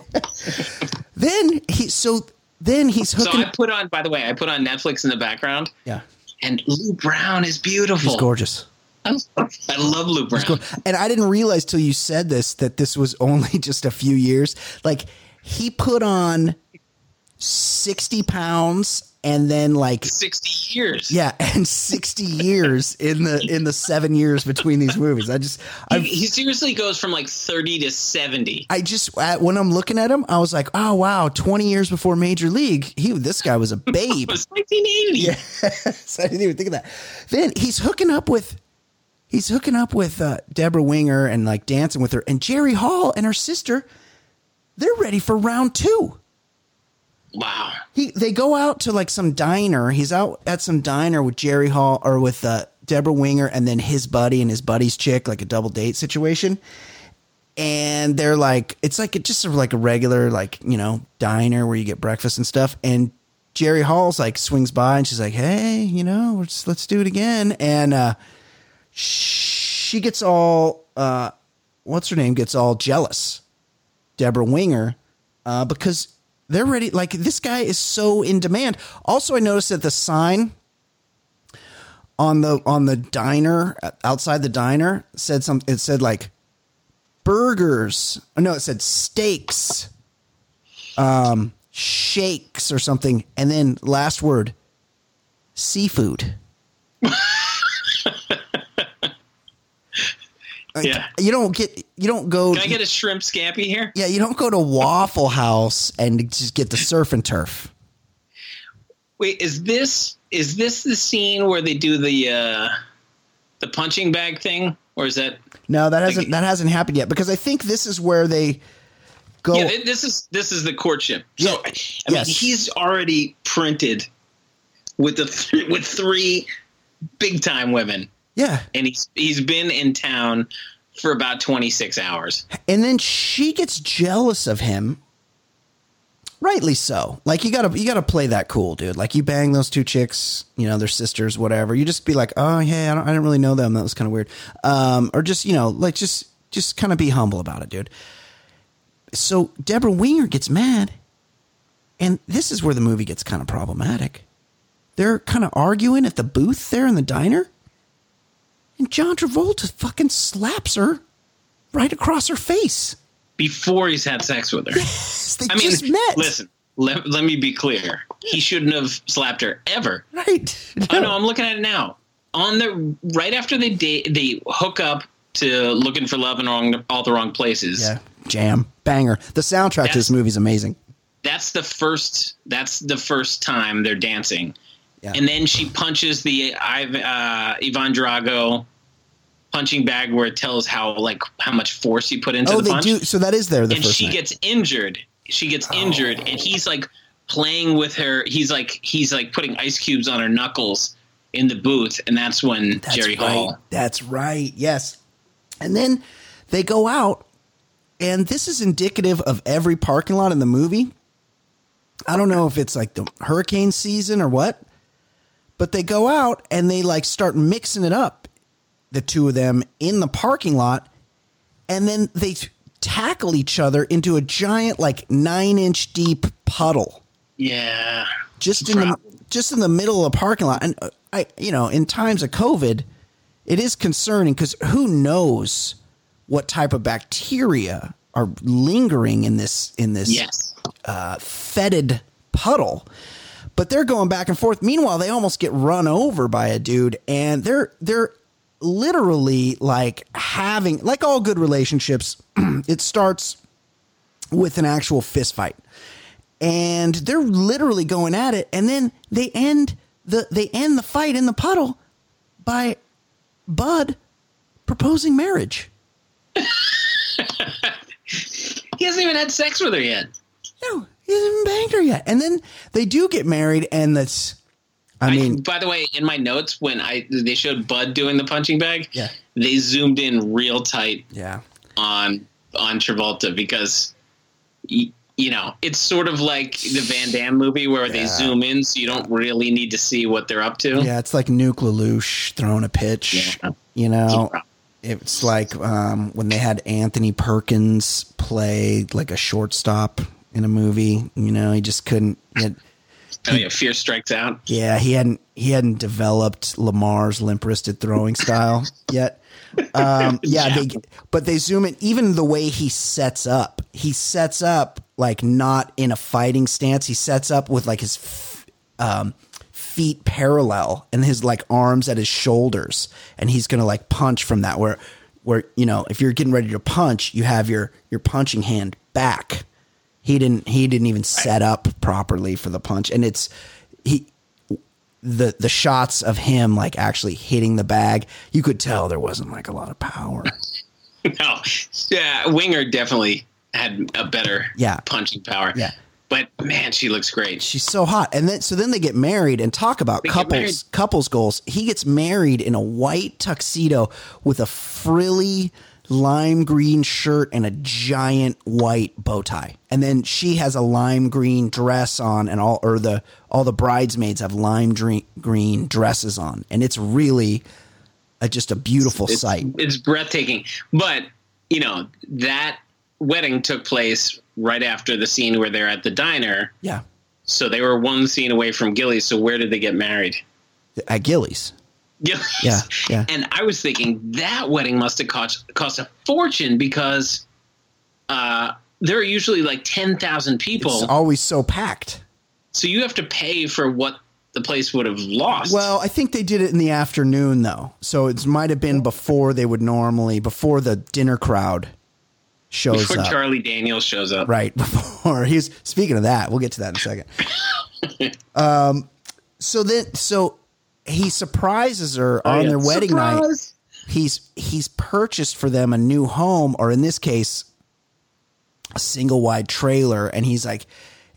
Then he's hooking. So I put on Netflix in the background. Yeah. And Lou Brown is beautiful. He's gorgeous. I love Lou Brown. Cool. And I didn't realize till you said this that this was only just a few years. Like, he put on 60 pounds and then like 60 years. Yeah, and 60 years in the 7 years between these movies. He seriously goes from like 30 to 70. When I'm looking at him, I was like, "Oh wow, 20 years before Major League, this guy was a babe." It was 1980. Yeah. So I didn't even think of that. Then he's hooking up with Deborah Winger and like dancing with her, and Jerry Hall and her sister. They're ready for round two. Wow. They go out to like some diner. He's out at some diner with Jerry Hall or with Deborah Winger and then his buddy and his buddy's chick, like a double date situation. And they're like, it's like just sort of like a regular, like, you know, diner where you get breakfast and stuff. And Jerry Hall's like swings by and she's like, "Hey, you know, let's do it again." And, she gets all, what's her name, gets all jealous, Deborah Winger, because they're ready. Like, this guy is so in demand. Also, I noticed that the sign on the diner, outside the diner, said something. It said like burgers. No, it said steaks, shakes or something. And then last word, seafood. Like, yeah. You don't go. Can I get a shrimp scampi here? Yeah. You don't go to Waffle House and just get the surf and turf. Wait, is this the scene where they do the punching bag thing, or is that? No, that hasn't happened yet, because I think this is where they go. Yeah, this is the courtship. So yeah. I mean, he's already printed with three big time women. Yeah. And he's been in town for about 26 hours. And then she gets jealous of him. Rightly so. Like, you gotta play that cool, dude. Like, you bang those two chicks, you know, they're sisters, whatever. You just be like, oh, hey, I didn't really know them. That was kind of weird. Or just, you know, like, just kind of be humble about it, dude. So Deborah Winger gets mad. And this is where the movie gets kind of problematic. They're kind of arguing at the booth there in the diner. And John Travolta fucking slaps her right across her face. Before he's had sex with her. Yes, they just met. Listen, let me be clear. He shouldn't have slapped her ever. Right. No. I know, I'm looking at it now. Right after they date, they hook up to Looking for Love in All the Wrong Places. Yeah, jam, banger. The soundtrack to this movie is amazing. That's the first time they're dancing. Yeah. And then she punches the Ivan Drago punching bag, where it tells how much force he put into the punch. Oh, they do. So that is there. She gets injured. She gets injured, and he's like playing with her. He's like putting ice cubes on her knuckles in the booth, and that's when Jerry Hall. That's right. Yes. And then they go out, and this is indicative of every parking lot in the movie. I don't know if it's like the hurricane season or what, but they go out and they like start mixing it up, the two of them in the parking lot, and then they tackle each other into a giant, like 9-inch deep puddle. Yeah. Just in the middle of the parking lot. And in times of COVID, it is concerning, because who knows what type of bacteria are lingering in this fetid puddle. But they're going back and forth. Meanwhile, they almost get run over by a dude, and they're literally like having, like all good relationships, it starts with an actual fist fight, and they're literally going at it. And then they end the fight in the puddle by Bud proposing marriage. He hasn't even had sex with her yet. No, he hasn't even banged her yet. And then they do get married, and that's, I mean, by the way, in my notes, when they showed Bud doing the punching bag, yeah, they zoomed in real tight, yeah, on Travolta, because it's sort of like the Van Damme movie where they zoom in, so you don't really need to see what they're up to. Yeah, it's like Nuke LaLoosh throwing a pitch. Yeah. You know, it's like when they had Anthony Perkins play like a shortstop in a movie. You know, he just couldn't. Fear Strikes Out. Yeah, he hadn't developed Lamar's limp-wristed throwing style yet. But they zoom in, even the way he sets up. He sets up like not in a fighting stance. He sets up with like his feet parallel and his like arms at his shoulders, and he's gonna like punch from that. Where you know, if you're getting ready to punch, you have your punching hand back. He didn't even set up properly for the punch, and it's the shots of him like actually hitting the bag. You could tell there wasn't like a lot of power. No, yeah, Winger definitely had a better punching power. Yeah, but man, she looks great. She's so hot, and then they get married, and talk about couples goals. He gets married in a white tuxedo with a frilly lime green shirt and a giant white bow tie, and then she has a lime green dress on, and all the bridesmaids have lime green dresses on, and it's really just a beautiful sight. It's breathtaking. But you know, that wedding took place right after the scene where they're at the diner. Yeah. So they were one scene away from Gilley's. So where did they get married? At Gilley's. Yeah. And I was thinking that wedding must have cost a fortune, because there are usually like 10,000 people. It's always so packed. So you have to pay for what the place would have lost. Well, I think they did it in the afternoon, though. So it might have been before they would normally, before the dinner crowd shows up. Before Charlie Daniels shows up. Right. Before he's, speaking of that, we'll get to that in a second. So he surprises her on their wedding night. He's purchased for them a new home, or in this case, a single wide trailer. And he's like,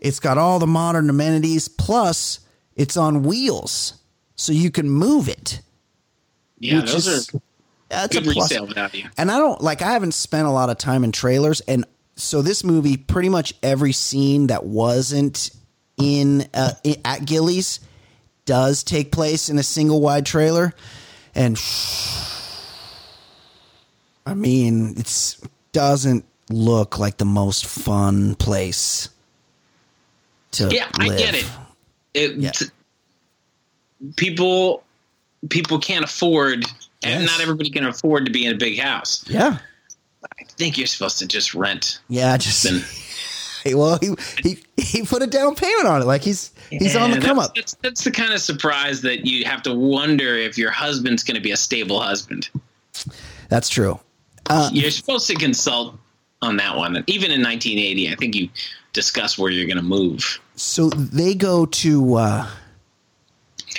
it's got all the modern amenities, plus it's on wheels, so you can move it. Yeah, that's a plus value. And I haven't spent a lot of time in trailers. And so this movie, pretty much every scene that wasn't at Gilley's does take place in a single wide trailer. And I mean, it doesn't look like the most fun place to live. I get it. People can't afford, and not everybody can afford to be in a big house. Yeah. I think you're supposed to just rent. Yeah, just. Well, he put a down payment on it. Like he's on the come up. That's the kind of surprise that you have to wonder if your husband's going to be a stable husband. That's true. You're supposed to consult on that one. Even in 1980, I think you discuss where you're going to move. So they go to.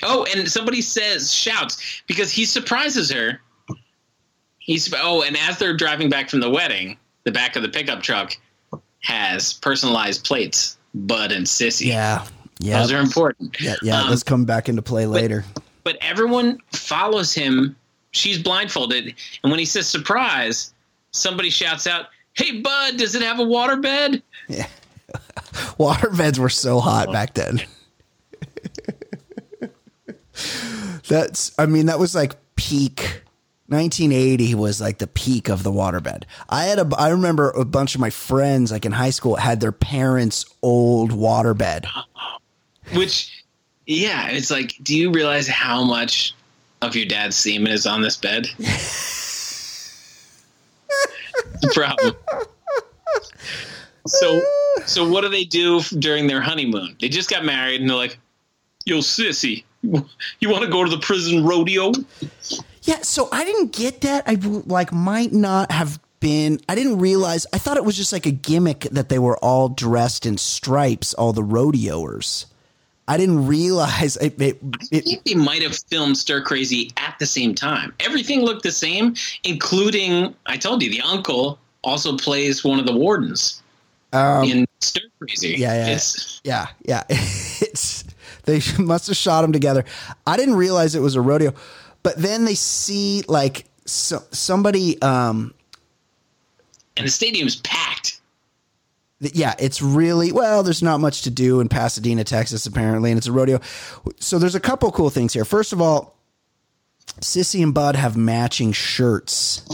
And somebody shouts because he surprises her. And as they're driving back from the wedding, the back of the pickup truck has personalized plates, Bud and Sissy. Yeah, those are important. Yeah, those come back into play later. But everyone follows him. She's blindfolded, and when he says surprise, somebody shouts out, "Hey, Bud, does it have a waterbed?" Yeah, waterbeds were so hot back then. That was like peak. 1980 was like the peak of the waterbed. I remember a bunch of my friends, like in high school, had their parents' old waterbed. Which, yeah, it's like, do you realize how much of your dad's semen is on this bed? The problem. So what do they do during their honeymoon? They just got married, and they're like, "Yo, sissy, you want to go to the prison rodeo?" Yeah, so I didn't get that. I I didn't realize. I thought it was just like a gimmick that they were all dressed in stripes, all the rodeoers. I didn't realize. I think they might have filmed Stir Crazy at the same time. Everything looked the same, including, I told you, the uncle also plays one of the wardens in Stir Crazy. Yeah. They must have shot them together. I didn't realize it was a rodeo. But then they see like somebody. And the stadium's packed. Yeah, it's really, there's not much to do in Pasadena, Texas, apparently. And it's a rodeo. So there's a couple cool things here. First of all, Sissy and Bud have matching shirts.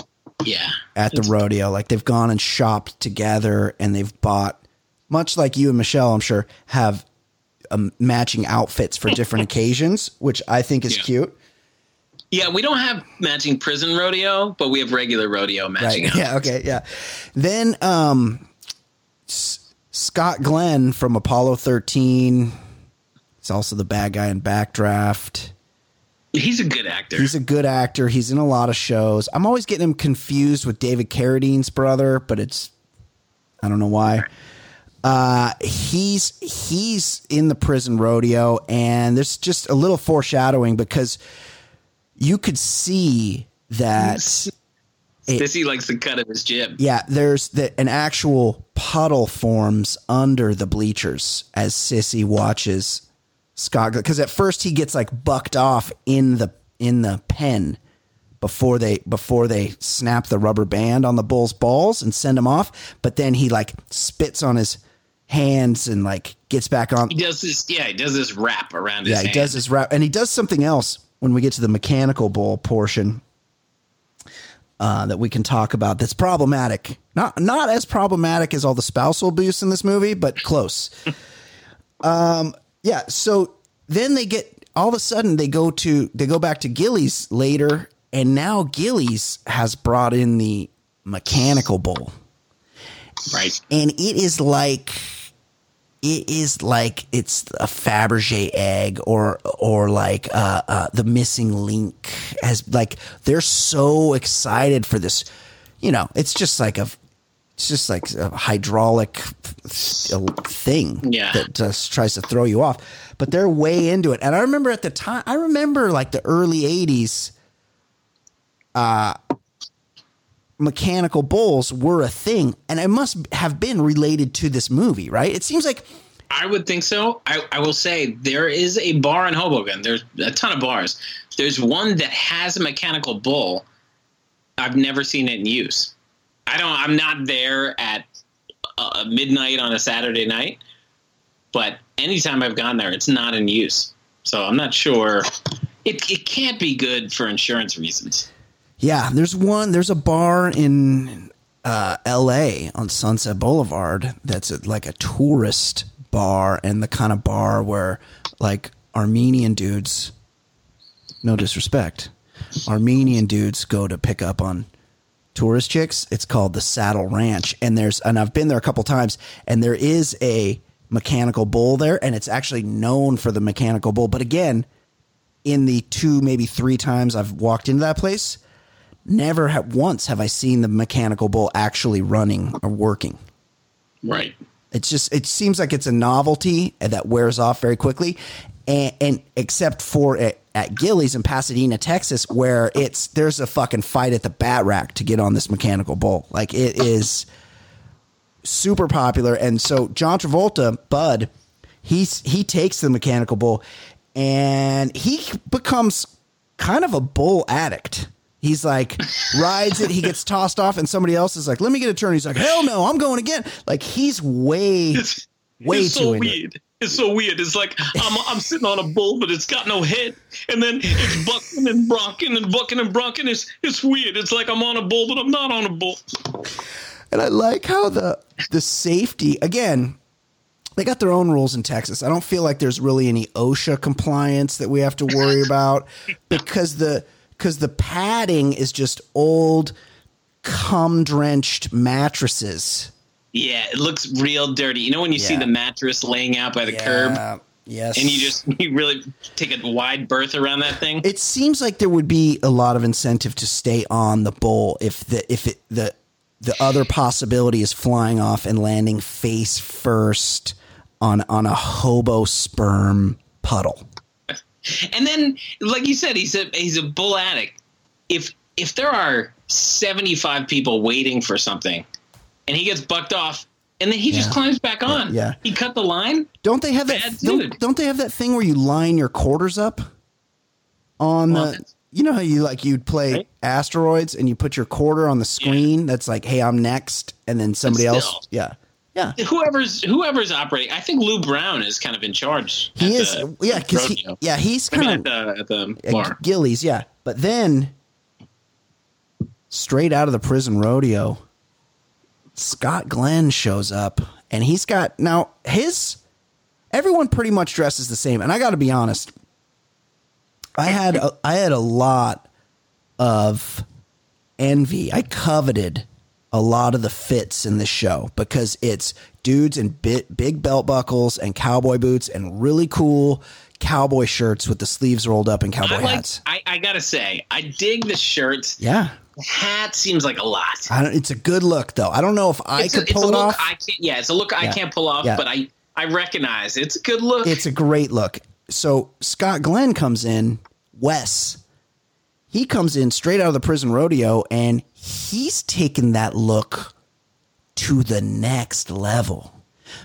Yeah. At the rodeo. Like they've gone and shopped together, and they've bought, much like you and Michelle, I'm sure, have matching outfits for different occasions, which I think is cute. Yeah, we don't have matching prison rodeo, but we have regular rodeo matching. Right. Yeah, okay, yeah. Then Scott Glenn from Apollo 13. He's also the bad guy in Backdraft. He's a good actor. He's in a lot of shows. I'm always getting him confused with David Carradine's brother, but I don't know why. He's in the prison rodeo, and there's just a little foreshadowing because you could see that Sissy likes the cut of his jib. Yeah, there's an actual puddle forms under the bleachers as Sissy watches Scott. Because at first he gets like bucked off in the pen before they snap the rubber band on the bull's balls and send him off. But then he like spits on his hands and like gets back on. He does this. Yeah, he does this wrap around his hand. Yeah, he does this wrap, and he does something else when we get to the mechanical bull portion that we can talk about, that's problematic. Not as problematic as all the spousal abuse in this movie, but close. Yeah. So then they get, all of a sudden they go back to Gilley's later, and now Gilley's has brought in the mechanical bull, right? And it is like it is like it's a Fabergé egg or like the missing link. As like they're so excited for this, you know. It's just like a, it's just like a hydraulic thing that just tries to throw you off. But they're way into it. And I remember at the time, I remember like the early '80s. Mechanical bowls were a thing, and it must have been related to this movie, right? It seems like I would think so. I will say there is a bar in Hoboken. There's a ton of bars. There's one that has a mechanical bowl. I've never seen it in use. I'm not there at midnight on a Saturday night, but anytime I've gone there, it's not in use. So I'm not sure. It can't be good for insurance reasons. Yeah, there's a bar in L.A. on Sunset Boulevard that's like a tourist bar, and the kind of bar where like Armenian dudes, no disrespect, Armenian dudes go to pick up on tourist chicks. It's called the Saddle Ranch, and I've been there a couple times, and there is a mechanical bull there, and it's actually known for the mechanical bull. But again, in the two, maybe three times I've walked into that place, Never once have I seen the mechanical bull actually running or working. Right. It's just, it seems like it's a novelty that wears off very quickly. And except for at Gilley's in Pasadena, Texas, where there's a fucking fight at the bat rack to get on this mechanical bull. Like, it is super popular. And so John Travolta, Bud, he takes the mechanical bull and he becomes kind of a bull addict. He's like, rides it, he gets tossed off, and somebody else is like, let me get a turn. He's like, hell no, I'm going again. Like, he's way it's so weird. It's so weird. It's like, I'm sitting on a bull, but it's got no head. And then it's bucking and bronking and bucking and bronking. It's weird. It's like I'm on a bull, but I'm not on a bull. And I like how the safety, again, they got their own rules in Texas. I don't feel like there's really any OSHA compliance that we have to worry about because the padding is just old, cum-drenched mattresses. Yeah, it looks real dirty. You know when you see the mattress laying out by the curb? Yes. And you really take a wide berth around that thing? It seems like there would be a lot of incentive to stay on the bowl if the other possibility is flying off and landing face first on a hobo sperm puddle. And then, like you said, he's a bull addict. If there are 75 people waiting for something, and he gets bucked off, and then he just climbs back on, he cut the line. Don't they have that? Don't they have that thing where you line your quarters up? You know how you like you'd play asteroids and you put your quarter on the screen. That's like, hey, I'm next, and then somebody else, Yeah. Whoever's operating, I think Lou Brown is kind of in charge. He is, he's kind of at the bar. Gilley's, But then, straight out of the prison rodeo, Scott Glenn shows up, and he's got everyone pretty much dresses the same. And I got to be honest, I had a lot of envy. I coveted a lot of the fits in this show because it's dudes in big belt buckles and cowboy boots and really cool cowboy shirts with the sleeves rolled up and cowboy hats. I gotta say, I dig the shirts. Yeah. The hat seems like a lot. It's a good look though. I don't know if I could pull it off. It's a look I can't pull off, but I recognize it's a good look. It's a great look. So Scott Glenn comes in, Wes. He comes in straight out of the prison rodeo, and he's taken that look to the next level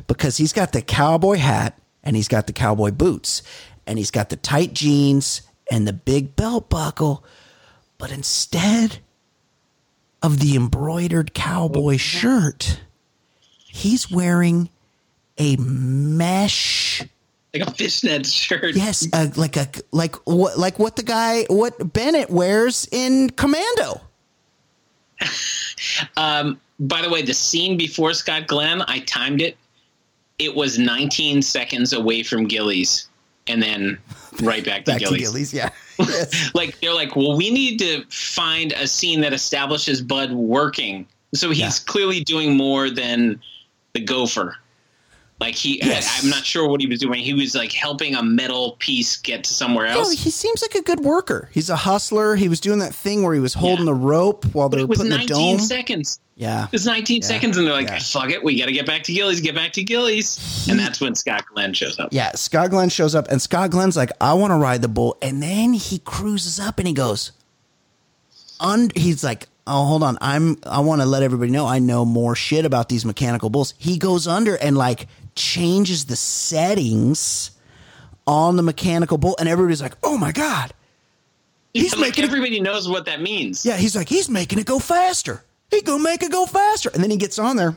because he's got the cowboy hat and he's got the cowboy boots and he's got the tight jeans and the big belt buckle. But instead of the embroidered cowboy shirt, he's wearing a mesh, like a fishnet shirt. Yes, like what the guy, what Bennett wears in Commando. By the way, the scene before Scott Glenn, I timed it. It was 19 seconds away from Gilley's, and then right back to Gilley's. Yeah, yes. Like they're like, well, we need to find a scene that establishes Bud working, so he's clearly doing more than the gopher. Like he, yes. I'm not sure what he was doing. He was like helping a metal piece get to somewhere else. No, he seems like a good worker. He's a hustler. He was doing that thing where he was holding the rope while they were putting the dome. It was 19 seconds. Yeah. It was 19 seconds, and they're like, fuck it, we got to get back to Gilley's, And that's when Scott Glenn shows up. Yeah, Scott Glenn shows up, and Scott Glenn's like, I want to ride the bull. And then he cruises up, and he goes, he's like, oh, hold on. I want to let everybody know I know more shit about these mechanical bulls. He goes under and like changes the settings on the mechanical bull, and everybody's like, "Oh my god!" He's making everybody knows what that means. Yeah, he's like, he's making it go faster. He gonna make it go faster, and then he gets on there,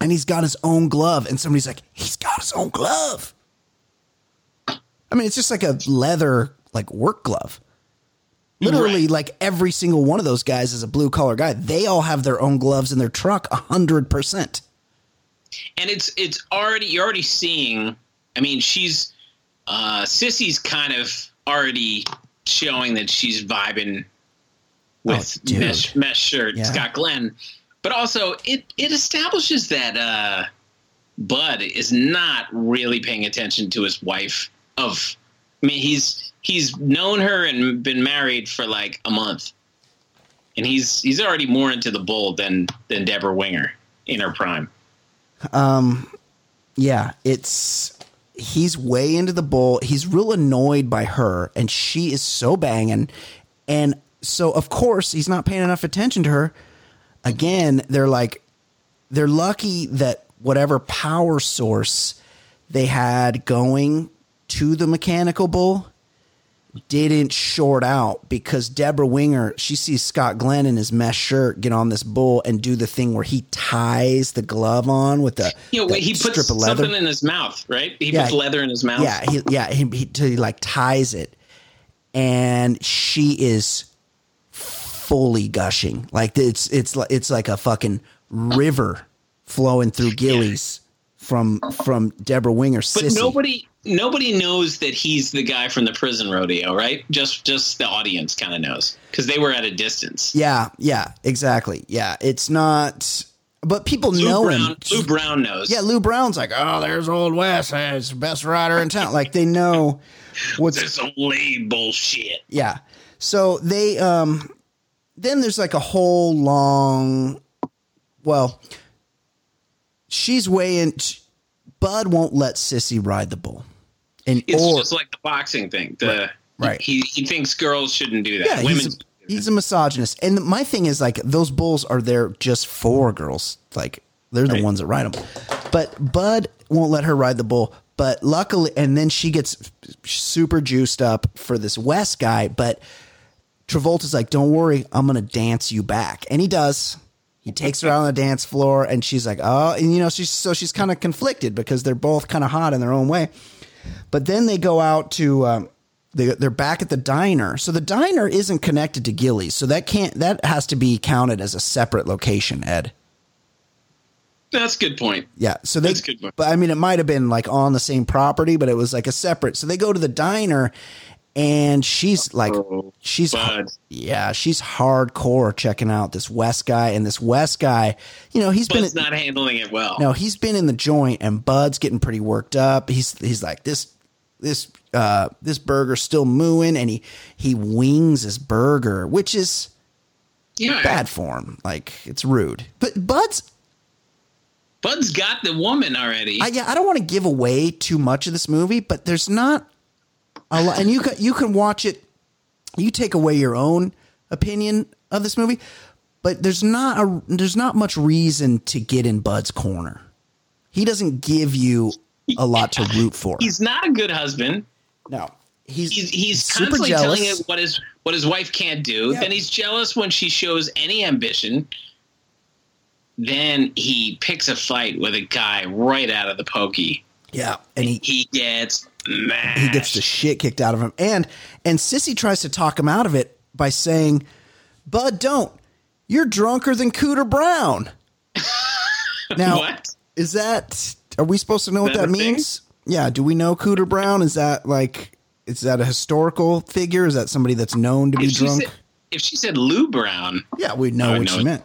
and he's got his own glove, and somebody's like, he's got his own glove. I mean, it's just like a leather like work glove. Literally, right. Like every single one of those guys is a blue collar guy. They all have their own gloves in their truck, 100%. And it's already, you're already seeing. I mean, she's Sissy's kind of already showing that she's vibing with mesh shirt, Scott Glenn. But also, it establishes that Bud is not really paying attention to his wife. He's known her and been married for like a month, and he's already more into the bull than Deborah Winger in her prime. He's way into the bull. He's real annoyed by her, and she is so banging, and so of course he's not paying enough attention to her. Again, they're lucky that whatever power source they had going to the mechanical bull didn't short out, because Deborah Winger, she sees Scott Glenn in his mesh shirt get on this bull and do the thing where he ties the glove on with the he puts something in his mouth, right? He puts leather in his mouth. He like ties it, and she is fully gushing. Like it's like a fucking river flowing through Gilley's from Deborah Winger. But Sissy. Nobody knows that he's the guy from the prison rodeo, right? Just the audience kind of knows, because they were at a distance. Yeah, exactly. Yeah, it's not, but people know him. Lou Brown knows. Yeah, Lou Brown's like, oh, there's Old West, he's the best rider in town. Like, they know what's this old bullshit. Yeah. So they then there's like a whole long. Well, she's way in. Bud won't let Sissy ride the bull. It's just like the boxing thing. Right. He thinks girls shouldn't do that. Yeah, women. He's a misogynist. And my thing is, like, those bulls are there just for girls. Like, they're the ones that ride them. But Bud won't let her ride the bull. But luckily, and then she gets super juiced up for this West guy. But Travolta's like, don't worry, I'm going to dance you back. And he does. He takes her out on the dance floor, and she's like, oh, and she's kind of conflicted, because they're both kind of hot in their own way. But then they go out to, they're back at the diner. So the diner isn't connected to Gilley's. So that has to be counted as a separate location, Ed. That's a good point. Yeah. So that's good point. But I mean, it might've been like on the same property, but it was like a separate. So they go to the diner, and she's like, she's hardcore checking out this West guy, and this West guy, Bud's not handling it well. No, he's been in the joint, and Bud's getting pretty worked up. He's like, this burger's still mooing, and he wings his burger, which is bad form. Like, it's rude, but Bud's got the woman already. I don't want to give away too much of this movie, but there's not. And you can watch it. You take away your own opinion of this movie, but there's not much reason to get in Bud's corner. He doesn't give you a lot to root for. He's not a good husband. No, he's constantly telling it what his wife can't do. Yeah. Then he's jealous when she shows any ambition. Then he picks a fight with a guy right out of the pokey. Yeah, and he gets. Mash. He gets the shit kicked out of him. And Sissy tries to talk him out of it by saying, Bud, don't. You're drunker than Cooter Brown. Now, what? Are we supposed to know what that means? Thing? Yeah. Do we know Cooter Brown? Is that a historical figure? Is that somebody that's known to be drunk? If she said Lou Brown. Yeah, we'd know what she meant.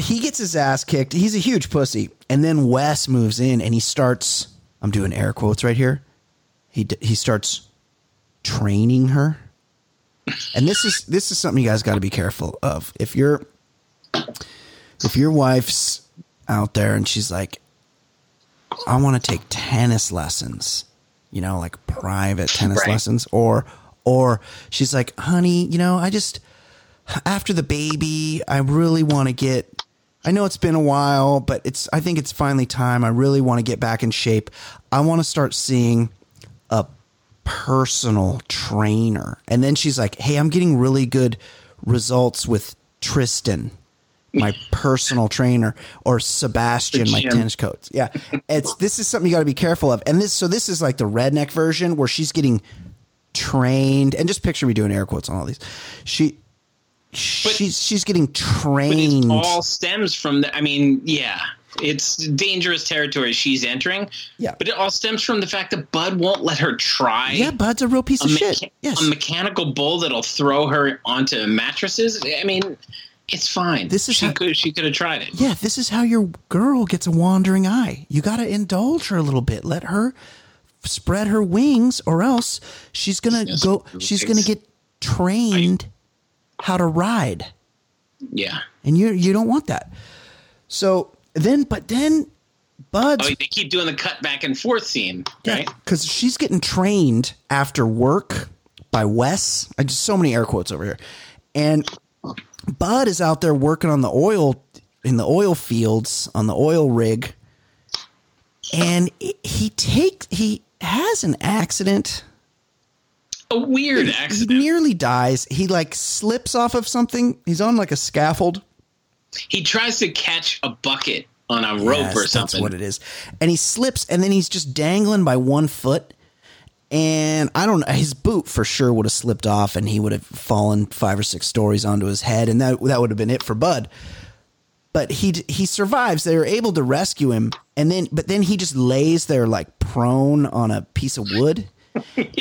He gets his ass kicked. He's a huge pussy. And then Wes moves in and he starts, I'm doing air quotes right here. He starts training her. And this is something you guys got to be careful of. If your wife's out there and she's like, I want to take tennis lessons, you know, like private tennis right. lessons, or she's like, honey, you know, I just, after the baby, I really want to get, I know it's been a while, but I think it's finally time. I really want to get back in shape. I want to start seeing a personal trainer. And then she's like, hey, I'm getting really good results with Tristan, my personal trainer, or Sebastian, my tennis coach. Yeah. This is something you got to be careful of. And this is like the redneck version where she's getting trained, and just picture me doing air quotes on all these. She's getting trained. But it all stems from the, I mean, yeah, it's dangerous territory she's entering. Yeah, but it all stems from the fact that Bud won't let her try. Yeah, Bud's a real piece of shit. Yes, a mechanical bull that'll throw her onto mattresses. I mean, it's fine. This is she could have tried it. Yeah, this is how your girl gets a wandering eye. You got to indulge her a little bit. Let her spread her wings, or else she's gonna go. She's gonna get trained how to ride. Yeah, and you don't want that. So then, but then, Bud's. Oh, they keep doing the cut back and forth scene, right? Because she's getting trained after work by Wes. I just so many air quotes over here, and Bud is out there working on the oil in the oil fields on the oil rig, and he has an accident. A weird accident. He nearly dies. He like slips off of something. He's on like a scaffold. He tries to catch a bucket on a rope or something. That's what it is. And he slips, and then he's just dangling by one foot. And I don't know. His boot for sure would have slipped off, and he would have fallen 5 or 6 stories onto his head, and that would have been it for Bud. But he survives. They were able to rescue him, but then he just lays there like prone on a piece of wood.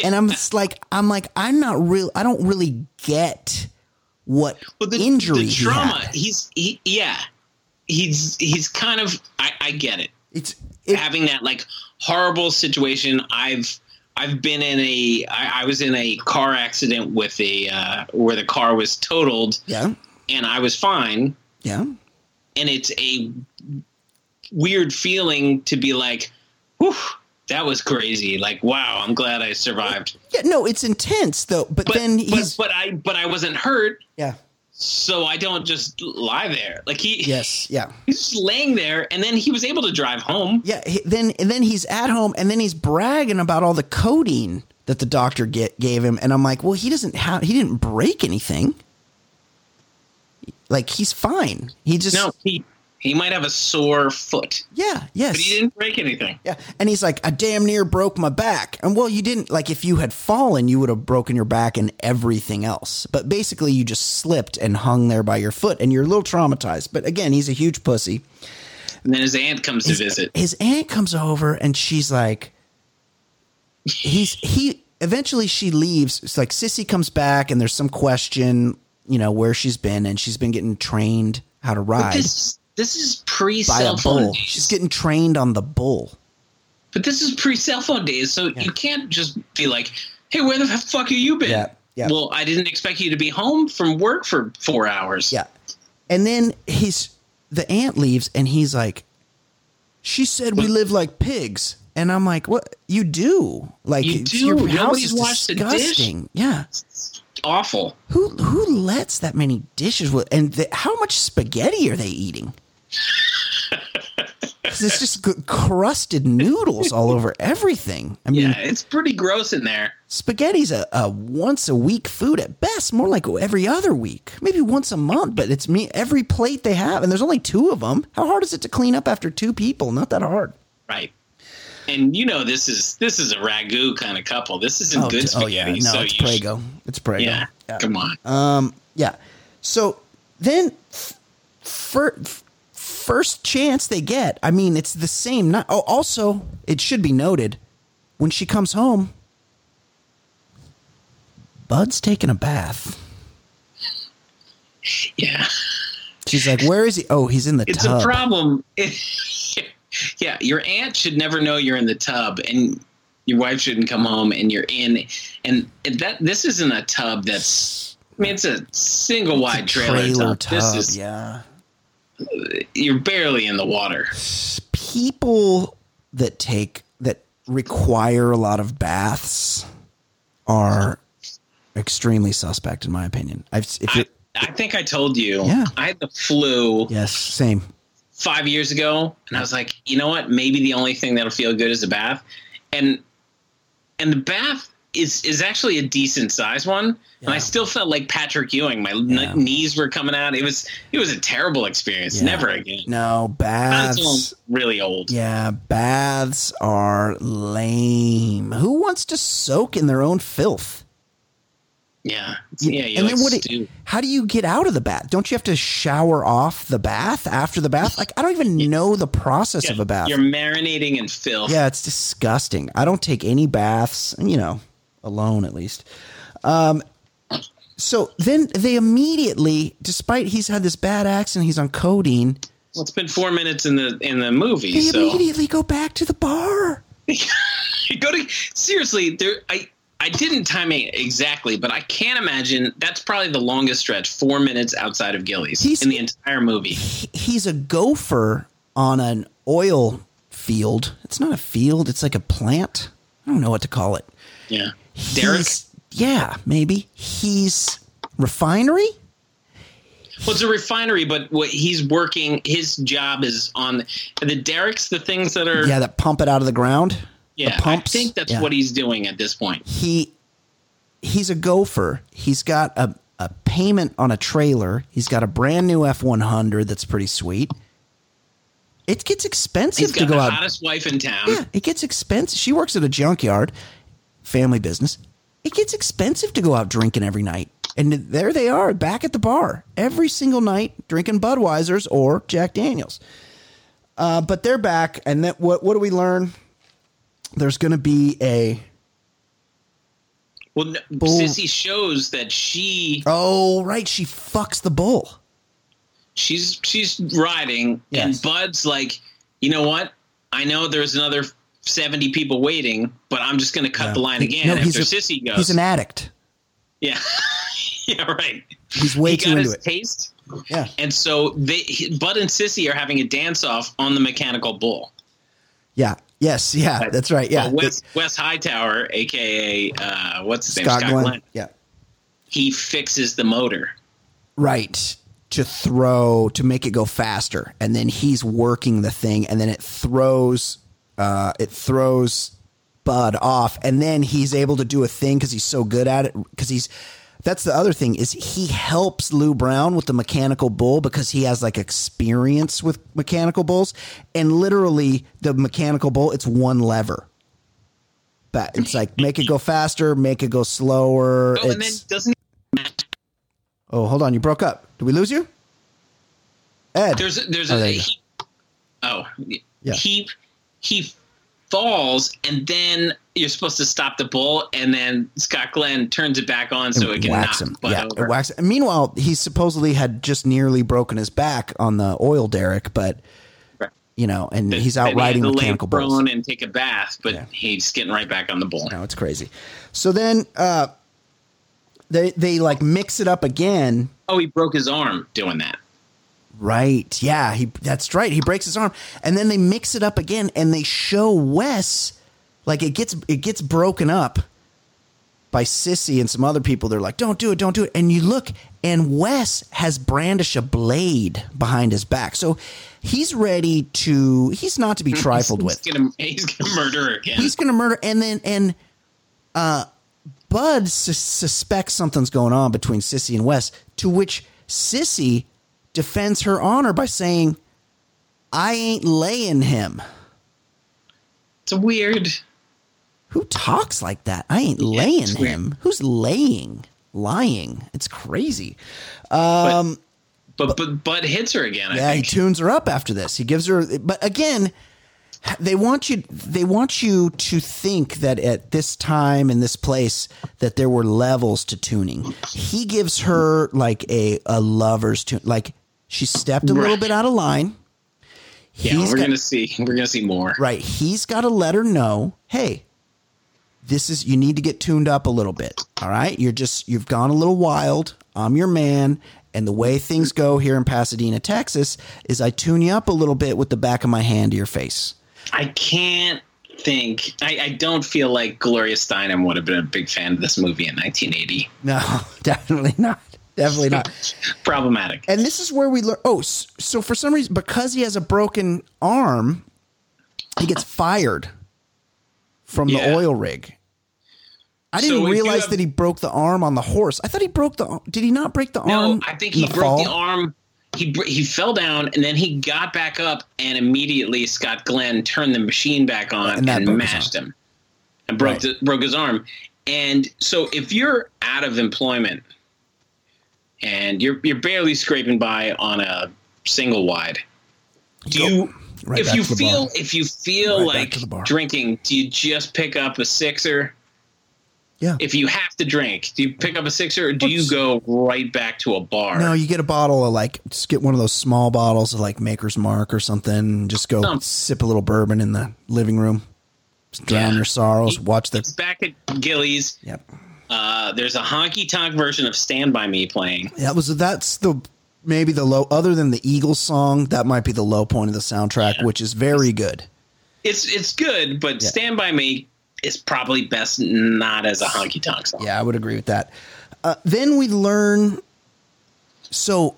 And I'm like, I don't really get what injury the trauma. He had. He's kind of. I get it. It's having that like horrible situation. I've been in I was in a car accident with where the car was totaled. Yeah, and I was fine. Yeah, and it's a weird feeling to be like, whew. That was crazy. Like, wow, I'm glad I survived. Yeah, no, it's intense though. But I wasn't hurt. Yeah. So I don't just lie there. Like he's just laying there, and then he was able to drive home. Yeah. Then he's at home, and then he's bragging about all the codeine that the doctor gave him. And I'm like, well, he didn't break anything. Like he's fine. He might have a sore foot. Yeah, yes. But he didn't break anything. Yeah, and he's like, I damn near broke my back. And well, you didn't. Like, if you had fallen, you would have broken your back and everything else. But basically, you just slipped and hung there by your foot, and you're a little traumatized. But again, he's a huge pussy. And then his aunt comes to visit. His aunt comes over, and she's like, eventually she leaves. It's like Sissy comes back, and there's some question, you know, where she's been, and she's been getting trained how to ride. This is pre-cell phone days. She's getting trained on the bull. But this is pre-cell phone days, so you can't just be like, hey, where the fuck have you been? Yeah, yeah. Well, I didn't expect you to be home from work for 4 hours. Yeah. And then the aunt leaves, and he's like, she said we live like pigs. And I'm like, what? You do. Like, you do. Your house is disgusting. Yeah. Awful. Who lets that many dishes with? And how much spaghetti are they eating? Because it's just crusted noodles all over everything. I mean, yeah, it's pretty gross in there. Spaghetti's a once a week food at best, more like every other week, maybe once a month. But it's every plate they have, and there's only 2 of them. How hard is it to clean up after 2 people? Not that hard, right? And you know this is a ragu kind of couple. This isn't good spaghetti. Oh yeah, no, so it's Prego. It's Prego. Yeah, yeah, come on. Yeah. So then, first chance they get. I mean, it's the same. Also, it should be noted when she comes home, Bud's taking a bath. Yeah. She's like, where is he? Oh, he's in the tub. It's a problem. Yeah, your aunt should never know you're in the tub, and your wife shouldn't come home and you're in. And that this isn't a tub that's – I mean, it's a single-wide trailer tub. This is, yeah. You're barely in the water. People that take – that require a lot of baths are extremely suspect, in my opinion. I think I told you. Yeah. I had the flu. Yes, same. 5 years ago, and I was like, you know what? Maybe the only thing that'll feel good is a bath, and the bath is actually a decent size one. Yeah. And I still felt like Patrick Ewing. My knees were coming out. It was a terrible experience. Yeah. Never again. No, baths really old. Yeah, baths are lame. Who wants to soak in their own filth? Yeah. Yeah. And then how do you get out of the bath? Don't you have to shower off the bath after the bath? Like, I don't even know the process of a bath. You're marinating in filth. Yeah. It's disgusting. I don't take any baths, you know, alone at least. So then they immediately, despite he's had this bad accident, he's on codeine. Well, it's been 4 minutes in the movie. They immediately go back to the bar. Seriously, I didn't time it exactly, but I can't imagine that's probably the longest stretch, 4 minutes outside of Gilley's in the entire movie. He's a gopher on an oil field. It's not a field. It's like a plant. I don't know what to call it. Yeah. Derrick? Yeah, maybe. He's refinery? Well, it's a refinery, but what he's working, his job is on the derricks, the things that are. Yeah, that pump it out of the ground. Yeah, I think that's what he's doing at this point. He's a gopher. He's got a payment on a trailer. He's got a brand new F-100 that's pretty sweet. It gets expensive to go out. He's got the hottest wife in town. Yeah, it gets expensive. She works at a junkyard, family business. It gets expensive to go out drinking every night. And there they are back at the bar every single night drinking Budweiser's or Jack Daniels. But they're back, and what do we learn? There's going to be a. Well, bull. Sissy shows that she. Oh, right. She fucks the bull. She's riding. Yes. And Bud's like, you know what? I know there's another 70 people waiting, but I'm just going to cut the line again after Sissy goes. He's an addict. Yeah. Yeah, right. He's way too into it. Taste. Yeah. And so Bud and Sissy are having a dance off on the mechanical bull. Yeah. Yes, yeah, that's right. Yeah, Wes Hightower, aka what's his name, Scott Glenn. Yeah, he fixes the motor, right, to make it go faster, and then he's working the thing, and then it throws Bud off, and then he's able to do a thing because he's so good at it. Because that's the other thing is he helps Lou Brown with the mechanical bull because he has like experience with mechanical bulls, and literally the mechanical bull, it's one lever. But it's like make it go faster, make it go slower. Oh, and then doesn't. Oh, hold on, you broke up. Did we lose you, Ed? He falls, and then you're supposed to stop the bull, and then Scott Glenn turns it back on so it can knock him. Yeah, over. It whacks him. Meanwhile, he supposedly had just nearly broken his back on the oil derrick, but you know, and he's out riding mechanical bulls and take a bath, but he's getting right back on the bull. No, it's crazy. So then they like mix it up again. Oh, he broke his arm doing that. Right. Yeah, that's right. He breaks his arm, and then they mix it up again, and they show Wes. Like it gets broken up by Sissy and some other people. They're like, don't do it. And you look, and Wes has brandished a blade behind his back. So he's ready to – he's not to be trifled with. He's going to murder again. He's going to murder. And then Bud suspects something's going on between Sissy and Wes, to which Sissy defends her honor by saying, I ain't laying him. It's weird – who talks like that? I ain't laying him. Who's laying? Lying. It's crazy. But Bud hits her again. Yeah, he tunes her up after this. He gives her. But again, they want you to think that at this time in this place that there were levels to tuning. He gives her like a lover's tune. Like She stepped a little bit out of line. We're going to see more. Right. He's got to let her know, hey, you need to get tuned up a little bit. All right. You've gone a little wild. I'm your man. And the way things go here in Pasadena, Texas, is I tune you up a little bit with the back of my hand to your face. I can't think. I don't feel like Gloria Steinem would have been a big fan of this movie in 1980. No, definitely not. Definitely not. Problematic. And this is where we learn. Oh, so for some reason, because he has a broken arm, he gets fired from the oil rig. I didn't realize that he broke the arm on the horse. I thought he broke the – did he not break the arm? No, I think he broke the arm. He fell down, and then he got back up, and immediately Scott Glenn turned the machine back on and mashed him and broke his arm. And so if you're out of employment and you're barely scraping by on a single wide, if you feel like drinking, do you just pick up a sixer? Yeah. If you have to drink, do you pick up a sixer or do you go right back to a bar? No, you get a bottle of just get one of those small bottles of Maker's Mark or something. And just go sip a little bourbon in the living room. Just drown your sorrows. Watch this. Back at Gilley's. Yep. There's a honky tonk version of Stand By Me playing. That's maybe the low, other than the Eagles song. That might be the low point of the soundtrack, which is very good. It's good, but Stand By Me is probably best not as a honky-tonk song. Yeah, I would agree with that. Then we learn... So,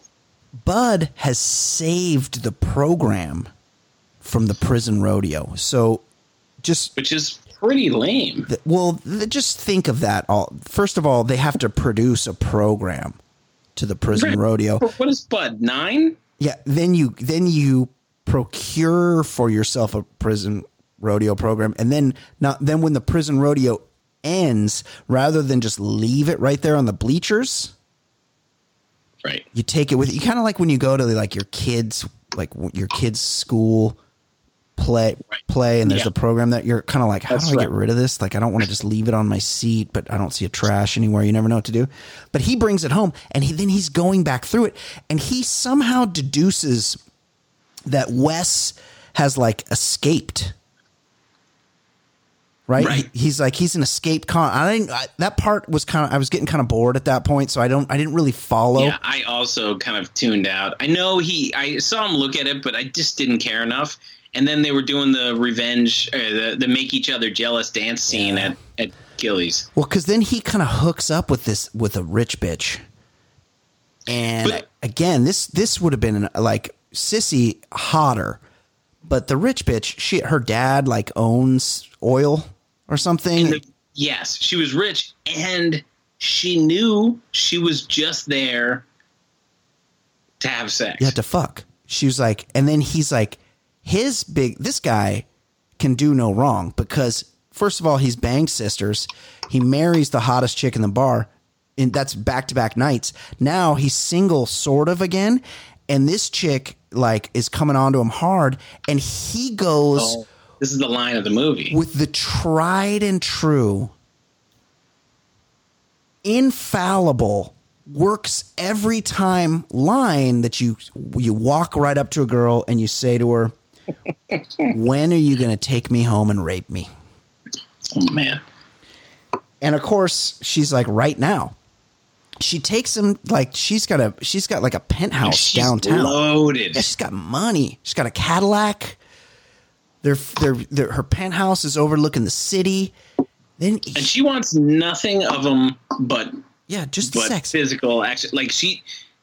Bud has saved the program from the prison rodeo. So, which is pretty lame. Just think of that. First of all, they have to produce a program to the prison rodeo. What is Bud, 9? Yeah, then you procure for yourself a prison rodeo program, and then when the prison rodeo ends, rather than just leave it right there on the bleachers, right? You take it with you, kind of like when you go to your kids' school play, and there's a program that you're kind of like, how do I get rid of this? I don't want to just leave it on my seat, but I don't see a trash anywhere. You never know what to do. But he brings it home, and he's going back through it, and he somehow deduces that Wes has escaped. Right. He's an escape con. That part was I was getting kind of bored at that point. So I didn't really follow. Yeah, I also kind of tuned out. I know I saw him look at it, but I just didn't care enough. And then they were doing the revenge, the make each other jealous dance scene at Gilley's. Well, cause then he kind of hooks up with a rich bitch. And again, this would have been sissy hotter, but the rich bitch, her dad owns oil or something. Yes, she was rich, and she knew she was just there to have sex. Yeah, to fuck. She was and then he's this guy can do no wrong because, first of all, he's banged sisters. He marries the hottest chick in the bar, and that's back-to-back nights. Now he's single sort of again, and this chick is coming onto him hard, and he goes... Oh. This is the line of the movie. With the tried and true, infallible, works every time line that you walk right up to a girl and you say to her, when are you going to take me home and rape me? Oh, man. And of course, she's right now. She takes him she's got a penthouse downtown. Loaded. Yeah, she's got money. She's got a Cadillac. Her penthouse is overlooking the city. And she wants nothing of him but sex, physical action.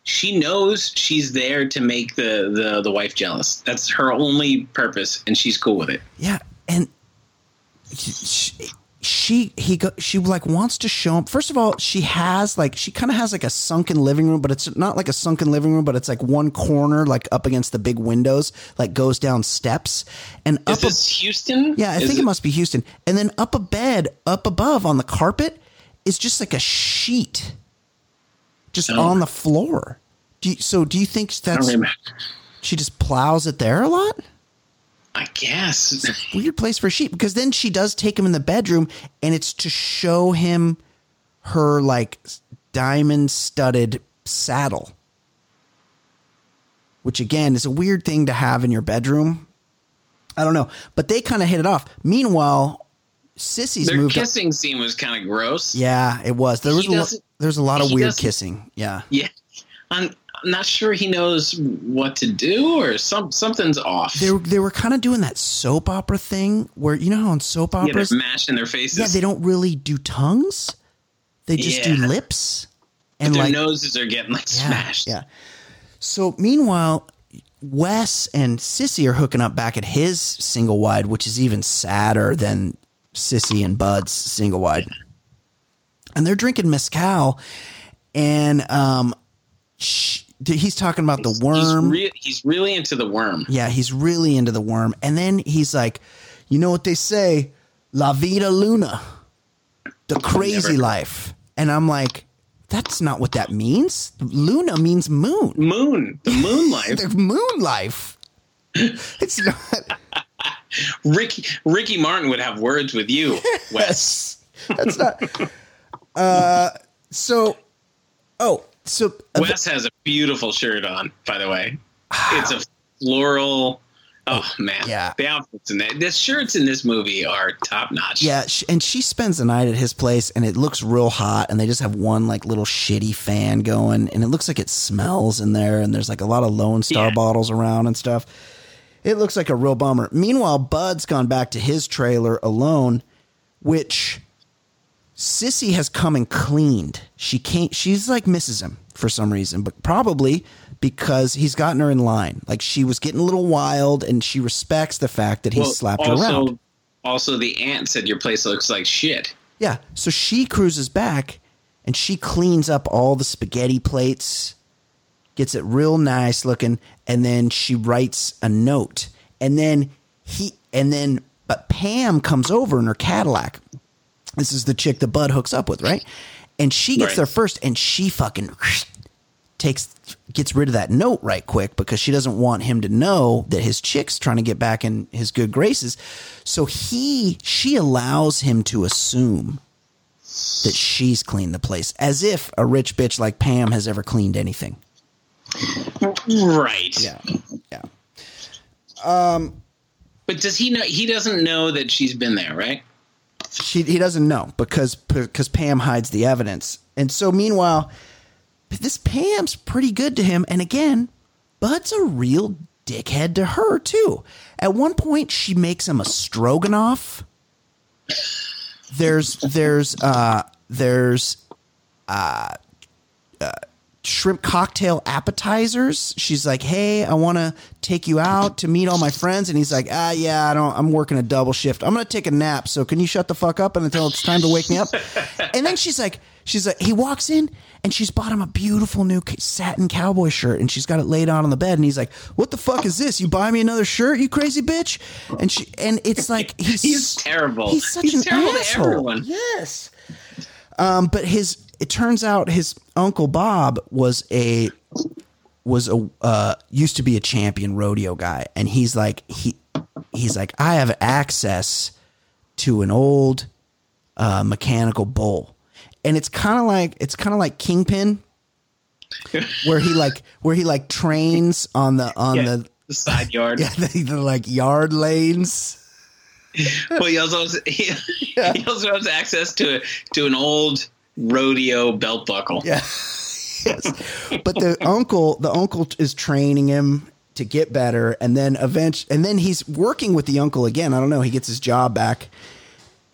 She knows she's there to make the wife jealous. That's her only purpose, and she's cool with it. Yeah, and she wants to show him. First of all, she has she kind of has a sunken living room, but it's not a sunken living room, but it's one corner up against the big windows, goes down steps and up. Is this Houston? Yeah, I think it must be Houston. And then up a bed up above on the carpet is just a sheet, on the floor. Do you think that's? She just plows it there a lot. I guess it's a weird place for a sheep, because then she does take him in the bedroom, and it's to show him her diamond studded saddle. which again is a weird thing to have in your bedroom. I don't know, but they kind of hit it off. Meanwhile, Sissy's moved. Their kissing scene was kind of gross. Yeah, it was. There was a lot of weird kissing. Yeah. Yeah. I'm not sure he knows what to do, or something's off. They were kind of doing that soap opera thing where, you know how on soap operas, they're mashing their faces. Yeah, they don't really do tongues. They just do lips, and but their noses are getting smashed. Yeah. So meanwhile, Wes and Sissy are hooking up back at his single wide, which is even sadder than Sissy and Bud's single wide. And they're drinking mezcal, and he's talking about the worm. He's really into the worm. Yeah, he's really into the worm. And then he's like, you know what they say? La vida luna, the crazy life. And I'm like, that's not what that means. Luna means moon. Moon. The moon life. The moon life. It's not. Ricky Martin would have words with you, Wes. That's not. Wes has a beautiful shirt on, by the way. It's a floral. Oh, man. Yeah. The outfits in that. The shirts in this movie are top notch. Yeah. And she spends the night at his place, and it looks real hot. And they just have one little shitty fan going, and it looks like it smells in there. And there's a lot of Lone Star bottles around and stuff. It looks like a real bummer. Meanwhile, Bud's gone back to his trailer alone, which Sissy has come and cleaned. She can't. She's misses him for some reason, but probably because he's gotten her in line. She was getting a little wild, and she respects the fact that he slapped her around. Also, the aunt said your place looks like shit. Yeah. So she cruises back, and she cleans up all the spaghetti plates, gets it real nice looking, and then she writes a note. And then but Pam comes over in her Cadillac. This is the chick that Bud hooks up with, right? And she gets there first, and she fucking gets rid of that note right quick because she doesn't want him to know that his chick's trying to get back in his good graces. So she allows him to assume that she's cleaned the place, as if a rich bitch like Pam has ever cleaned anything. Right. Yeah. Yeah. But does he know? He doesn't know that she's been there, right? He doesn't know because Pam hides the evidence. And so meanwhile, this Pam's pretty good to him. And again, Bud's a real dickhead to her, too. At one point, she makes him a stroganoff. There's shrimp cocktail appetizers. She's like, hey, I want to take you out to meet all my friends. And he's like, yeah, I'm working a double shift. I'm going to take a nap. So can you shut the fuck up until it's time to wake me up? And then she's like, he walks in and she's bought him a beautiful new satin cowboy shirt, and she's got it laid out on the bed. And he's like, what the fuck is this? You buy me another shirt, you crazy bitch. And it's like, he's terrible. He's such an terrible asshole to everyone. Yes. But it turns out his uncle Bob used to be a champion rodeo guy. And he's like, I have access to an old mechanical bull. And it's kind of like Kingpin, where he trains on the side yard. Yeah, the yard lanes. Well, he also has access to an old rodeo belt buckle. Yeah. Yes. But the uncle is training him to get better, and then eventually he's working with the uncle again. I don't know. He gets his job back.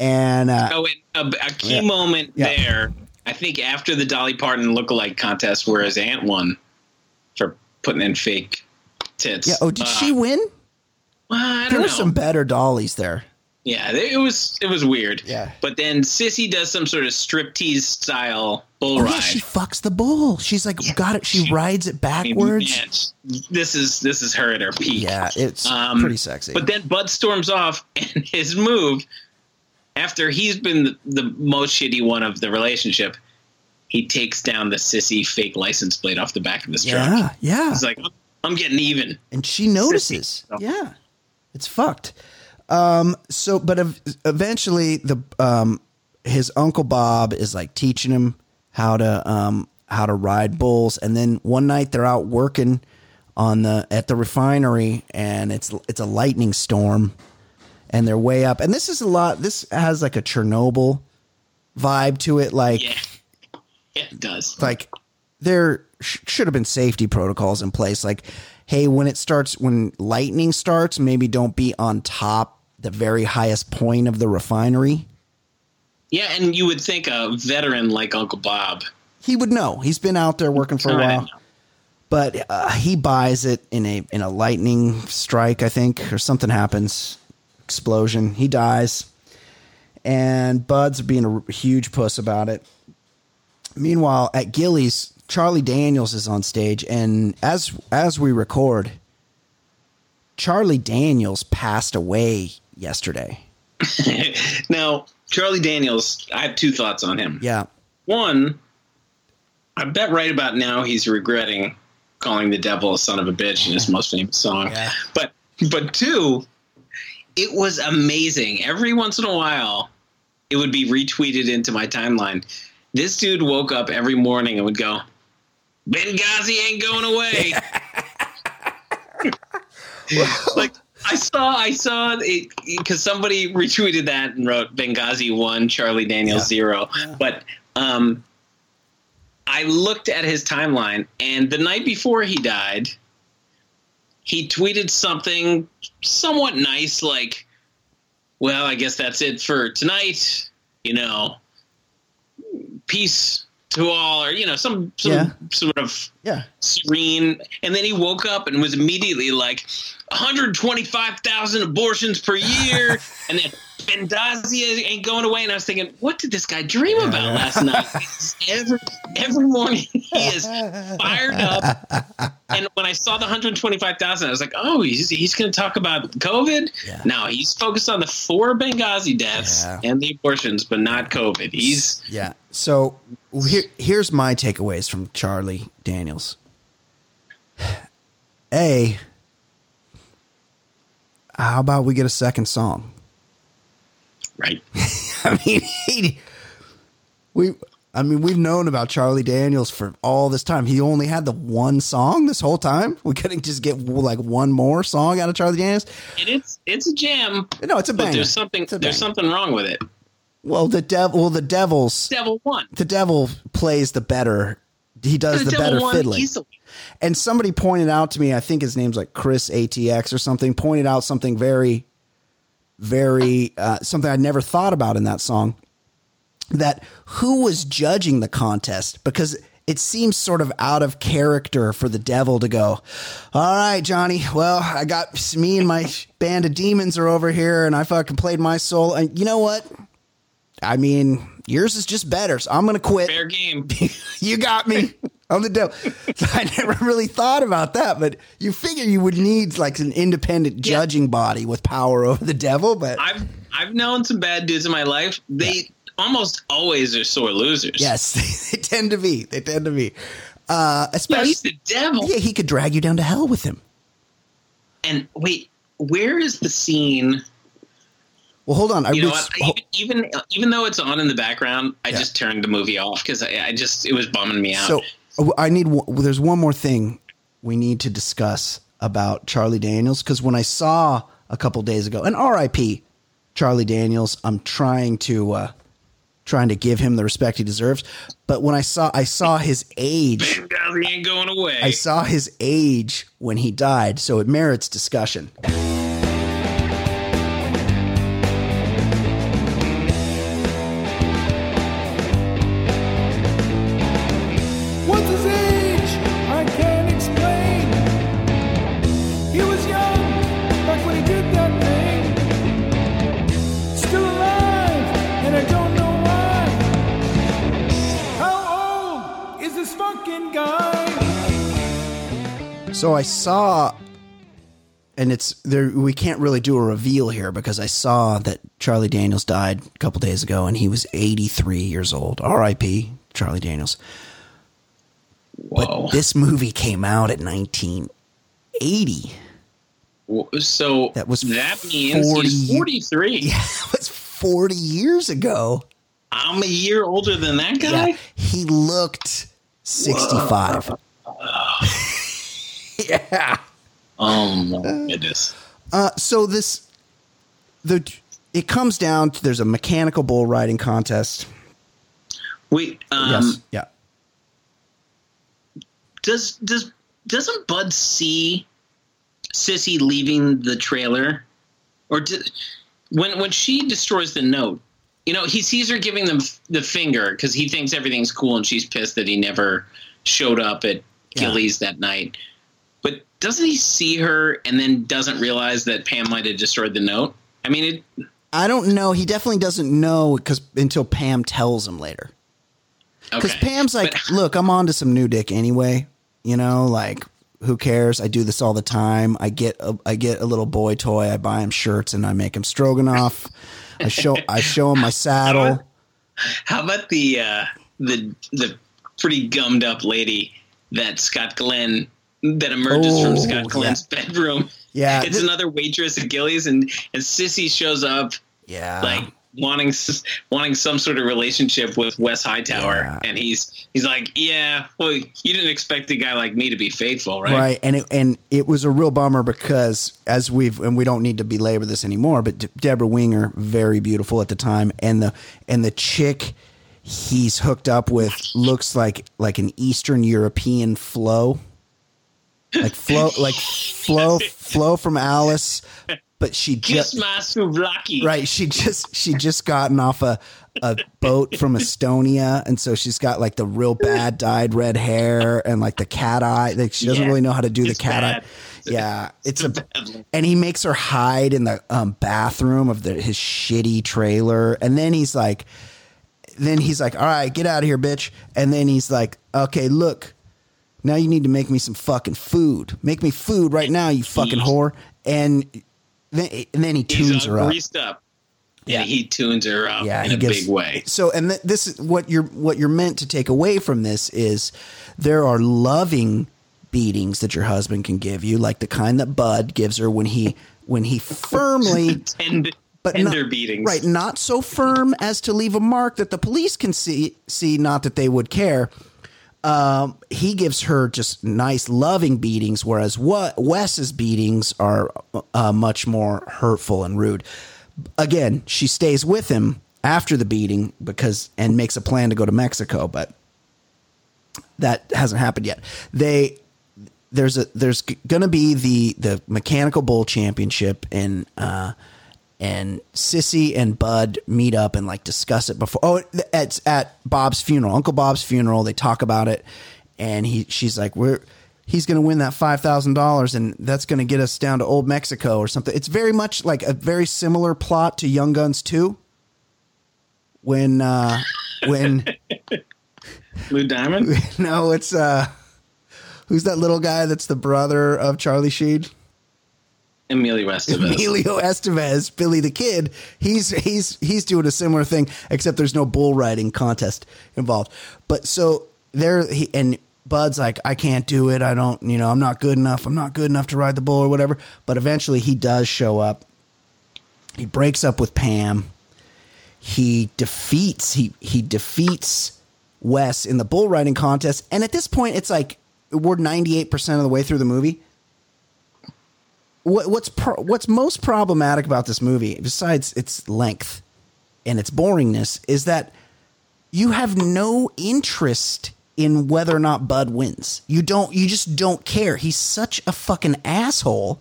And there, I think after the Dolly Parton lookalike contest where his aunt won for putting in fake tits. Yeah. Oh, did she win? Well, I don't know. There were some better dollies there. Yeah, it was weird. Yeah. But then Sissy does some sort of striptease style bull ride. Yeah, she fucks the bull. She's like, got it. She rides it backwards. I mean, yeah, this is her at her peak. Yeah, it's pretty sexy. But then Bud storms off, and his move, after he's been the most shitty one of the relationship, he takes down the Sissy fake license plate off the back of his truck. Yeah. He's like, I'm getting even. And she notices. So. Yeah. It's fucked. Eventually his uncle Bob is teaching him how to ride bulls. And then one night they're out working on the at the refinery, and it's a lightning storm, and they're way up. And this is a lot. This has like a Chernobyl vibe to it. Like, yeah, it does. Like there should have been safety protocols in place. Like, hey, when lightning starts, maybe don't be on top, the very highest point of the refinery. Yeah, and you would think a veteran like Uncle Bob, he would know. He's been out there working for a while. But he buys it in a lightning strike, I think, or something happens, explosion. He dies, and Bud's being a huge puss about it. Meanwhile, at Gilley's, Charlie Daniels is on stage, and as we record, Charlie Daniels passed away yesterday. Now, Charlie Daniels, I have two thoughts on him. Yeah, one, I bet right about now he's regretting calling the devil a son of a bitch in his most famous song. Yeah. But two, it was amazing. Every once in a while, it would be retweeted into my timeline. This dude woke up every morning and would go, Benghazi ain't going away. Like I saw it because somebody retweeted that and wrote Benghazi 1, Charlie Daniels 0. Yeah. But I looked at his timeline, and the night before he died, he tweeted something somewhat nice like, well, I guess that's it for tonight, you know, peace to all, or, you know, some sort of serene. And then he woke up and was immediately like 125,000 abortions per year. And then Benghazi ain't going away. And I was thinking, what did this guy dream about last night? Every morning he is fired up. And when I saw the 125,000, I was like, oh, he's going to talk about COVID? Yeah. No, he's focused on the 4 Benghazi deaths and the abortions, but not COVID. So here's my takeaways from Charlie Daniels. A, how about we get a second song? Right. I mean, we've known about Charlie Daniels for all this time. He only had the one song this whole time. We couldn't just get like one more song out of Charlie Daniels. And it's a jam. No, it's a bang. There's something wrong with it. Well, the devil won. The devil plays the better. He does the better fiddling. Easily. And somebody pointed out to me, I think his name's like Chris ATX or something, pointed out something very, very, something I'd never thought about in that song, that who was judging the contest, because it seems sort of out of character for the devil to go, all right, Johnny, well, I got me and my band of demons are over here and I fucking played my soul. And you know what? I mean, yours is just better, so I'm going to quit. Fair game. You got me. I'm the devil. So I never really thought about that, but you figure you would need like an independent judging body with power over the devil. But I've known some bad dudes in my life. They almost always are sore losers. Yes, they tend to be. They tend to be. Especially he's the devil. Yeah, he could drag you down to hell with him. And wait, where is the scene? Well, hold on. Even though it's on in the background, I just turned the movie off because it was bumming me out. So there's one more thing we need to discuss about Charlie Daniels, because when I saw a couple days ago, and R.I.P. Charlie Daniels, I'm trying to give him the respect he deserves. But when I saw his age, Benghazi ain't going away. I saw his age when he died, so it merits discussion. So I saw, and it's there, we can't really do a reveal here because I saw that Charlie Daniels died a couple days ago and he was 83 years old. R.I.P. Charlie Daniels. Whoa. But this movie came out in 1980. So that was that means 40, he's 43. Yeah, it was 40 years ago. I'm a year older than that guy. Yeah, he looked 65. Yeah. Oh my goodness. So this, it comes down to, there's a mechanical bull riding contest. Wait. Yes. Yeah. Doesn't Bud see Sissy leaving the trailer, or when she destroys the note? You know, he sees her giving them the finger because he thinks everything's cool, and she's pissed that he never showed up at Gilley's that night. But doesn't he see her and then doesn't realize that Pam might have destroyed the note? I mean, I don't know. He definitely doesn't know until Pam tells him later. Because Pam's like, look, I'm on to some new dick anyway. You know, like, who cares? I do this all the time. I get a little boy toy. I buy him shirts and I make him stroganoff. I show him my saddle. How about the pretty gummed up lady that Scott Glenn that emerges from Scott Glenn's bedroom? Yeah, it's another waitress at Gilley's, and Sissy shows up. Yeah, like wanting some sort of relationship with Wes Hightower, and he's like, yeah, well, you didn't expect a guy like me to be faithful, right? Right, and it was a real bummer because we don't need to belabor this anymore, but Deborah Winger, very beautiful at the time, and the chick he's hooked up with looks like an Eastern European Flo, like Flo, like Flo from Alice. But she just She just gotten off a boat from Estonia, and so she's got like the real bad dyed red hair and like the cat eye. Like she doesn't really know how to do the cat eye. Yeah, it's a and he makes her hide in the bathroom of his shitty trailer, and then he's like, all right, get out of here, bitch. And then he's like, okay, look, now you need to make me some fucking food. Make me food right now, you fucking whore. And then he tunes her up. Yeah, he tunes her up in a big way. So, and this is what you're meant to take away from this is there are loving beatings that your husband can give you, like the kind that Bud gives her when he firmly tender beatings, right? Not so firm as to leave a mark that the police can see. Not that they would care. He gives her just nice, loving beatings, whereas what Wes's beatings are much more hurtful and rude. Again, she stays with him after the beating and makes a plan to go to Mexico, but that hasn't happened yet. There's going to be the mechanical bull championship, and Sissy and Bud meet up and like discuss it before. Oh, it's at Bob's funeral, Uncle Bob's funeral. They talk about it, and she's like, he's going to win that $5,000, and that's going to get us down to Old Mexico or something. It's very much like a very similar plot to Young Guns 2. When Lou Diamond? No, it's who's that little guy that's the brother of Charlie Sheen? Emilio Estevez, Billy the Kid. He's doing a similar thing, except there's no bull riding contest involved. But so there, and Bud's like, I can't do it. I don't, you know, I'm not good enough. I'm not good enough to ride the bull or whatever. But eventually he does show up. He breaks up with Pam. He defeats Wes in the bull riding contest. And at this point, it's like we're 98% of the way through the movie. What's most problematic about this movie, besides its length and its boringness, is that you have no interest in whether or not Bud wins. You just don't care. He's such a fucking asshole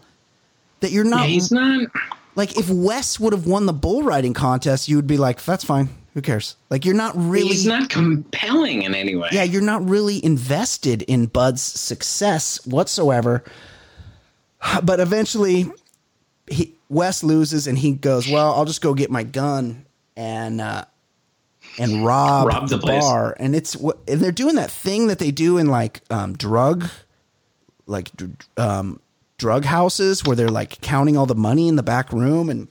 that you're not. Yeah, he's not. Like if Wes would have won the bull riding contest, you would be like, that's fine. Who cares? Like you're not really. He's not compelling in any way. Yeah, you're not really invested in Bud's success whatsoever. But eventually, Wes loses, and he goes, well, I'll just go get my gun and rob the bar. And they're doing that thing that they do in drug houses where they're like counting all the money in the back room, and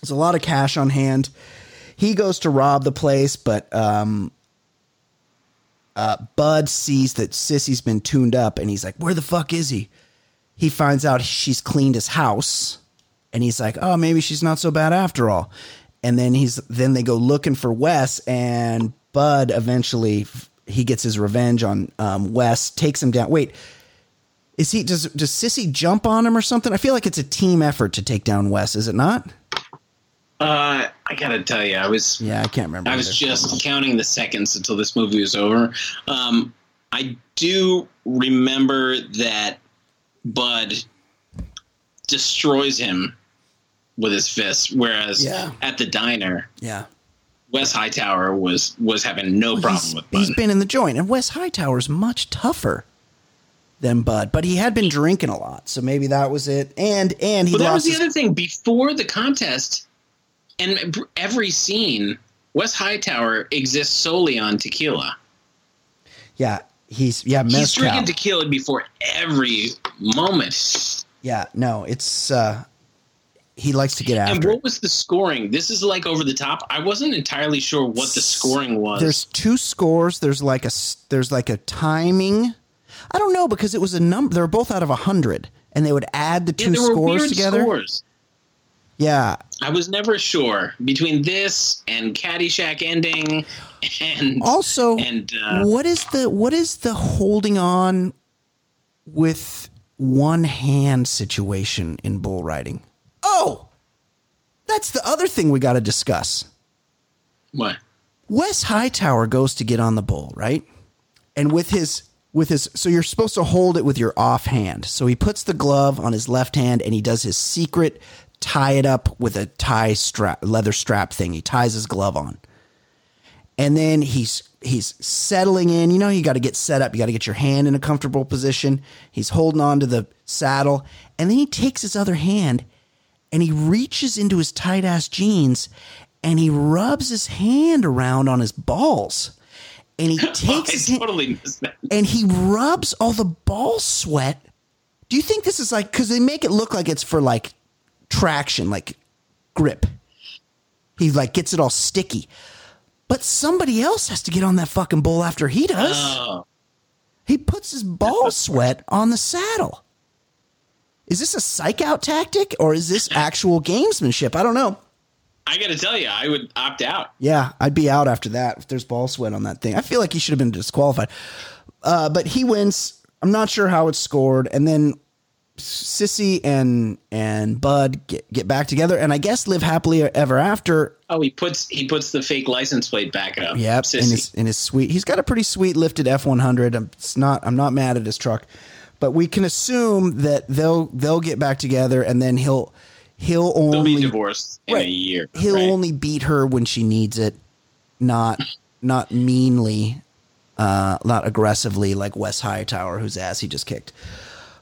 there's a lot of cash on hand. He goes to rob the place, but Bud sees that Sissy's been tuned up, and he's like, where the fuck is he? He finds out she's cleaned his house, and he's like, oh, maybe she's not so bad after all. And then they go looking for Wes, and Bud eventually he gets his revenge on Wes, takes him down. Wait, Is he, does Sissy jump on him or something? I feel like it's a team effort to take down Wes, is it not? I gotta tell you, I can't remember. I was just counting the seconds until this movie was over. I do remember that Bud destroys him with his fists, whereas at the diner, Wes Hightower was having no problem with Bud. He's been in the joint, and Wes Hightower's much tougher than Bud, but he had been drinking a lot, so maybe that was it. And he. But that was the other thing before the contest, and every scene, Wes Hightower exists solely on tequila. Yeah, he's drinking tequila before every moment. Yeah, no, it's. He likes to get after. And what was the scoring? This is like over the top. I wasn't entirely sure what the scoring was. There's two scores. There's like a timing. I don't know because it was a number. They were both out of 100, and they would add the two scores together. There were weird scores. Yeah, I was never sure between this and Caddyshack ending, and also what is the holding on with one hand situation in bull riding? Oh, that's the other thing we got to discuss. What? Wes Hightower goes to get on the bull, right? And with his, so you're supposed to hold it with your off hand. So he puts the glove on his left hand and he does his secret tie it up with a leather strap thing. He ties his glove on. And then he's settling in. You know, you got to get set up. You got to get your hand in a comfortable position. He's holding on to the saddle. And then he takes his other hand and he reaches into his tight-ass jeans, and he rubs his hand around on his balls. And he takes and he rubs all the ball sweat. Do you think this is like – because they make it look like it's for like traction, like grip. He like gets it all sticky. But somebody else has to get on that fucking bull after he does. Oh. He puts his ball sweat on the saddle. Is this a psych out tactic or is this actual gamesmanship? I don't know. I got to tell you, I would opt out. Yeah, I'd be out after that if there's ball sweat on that thing. I feel like he should have been disqualified. But he wins. I'm not sure how it's scored. And then Sissy and Bud get back together. And I guess live happily ever after. Oh, he puts the fake license plate back up. Yep, Sissy. In his sweet. He's got a pretty sweet lifted F-100. I'm not mad at his truck. But we can assume that they'll get back together, and then they'll be divorced in a year. He'll only beat her when she needs it, not meanly, not aggressively like Wes Hightower, whose ass he just kicked.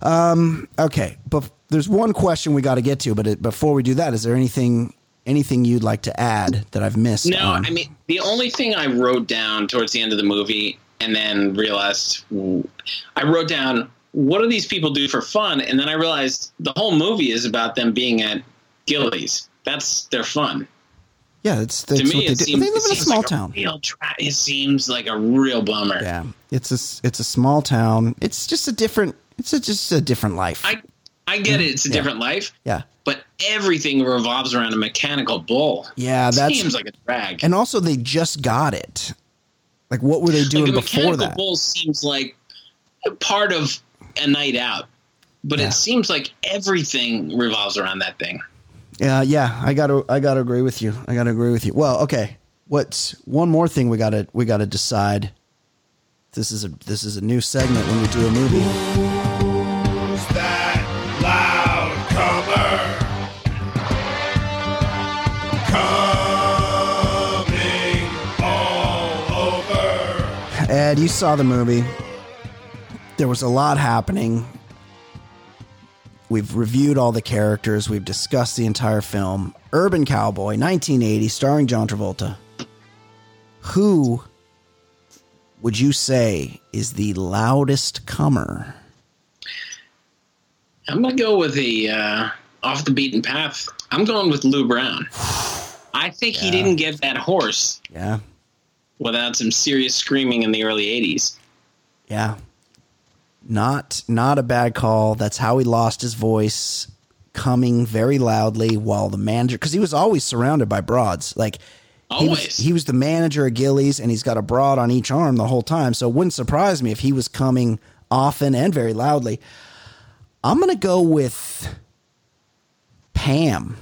Okay, but there's one question we got to get to. But before we do that, is there anything you'd like to add that I've missed? No, I mean the only thing I wrote down towards the end of the movie, and then realized I wrote down. What do these people do for fun? And then I realized the whole movie is about them being at Gilley's. That's their fun. Yeah, that's to me, what they live in a small town. It seems like a real bummer. Yeah, it's a small town. It's just a different. It's just a different life. I get it. It's a different life. Yeah, but everything revolves around a mechanical bull. Yeah, that seems like a drag. And also, they just got it. Like, what were they doing before that? Mechanical bull seems like part of a night out, but it seems like everything revolves around that thing. Yeah, I gotta agree with you. Well, okay. What's one more thing we gotta decide? This is a new segment when we do a movie. Who's that loud comer coming all over? Ed, you saw the movie. There was a lot happening. We've reviewed all the characters. We've discussed the entire film. Urban Cowboy, 1980, starring John Travolta. Who would you say is the loudest comer? I'm going to go with the off the beaten path. I'm going with Lou Brown. I think he didn't get that horse without some serious screaming in the early 80s. Yeah. Not a bad call. That's how he lost his voice, coming very loudly while the manager, because he was always surrounded by broads. Like always, he was the manager of Gilley's, and he's got a broad on each arm the whole time. So it wouldn't surprise me if he was coming often and very loudly. I'm going to go with Pam,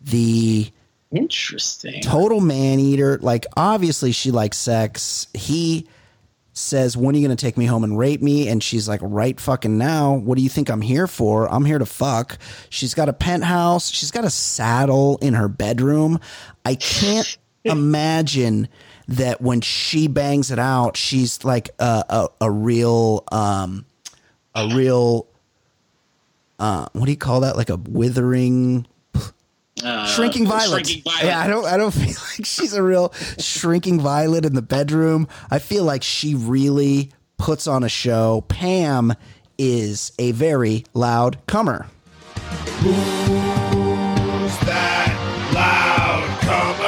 the interesting total man-eater. Like, obviously she likes sex. He says, when are you going to take me home and rape me? And she's like, right fucking now. What do you think I'm here for? I'm here to fuck. She's got a penthouse. She's got a saddle in her bedroom. I can't imagine that when she bangs it out, she's like a real, what do you call that? Like a withering, shrinking violet. Yeah, I don't feel like she's a real shrinking violet in the bedroom. I feel like she really puts on a show. Pam is a very loud comer. Who's that loud comer?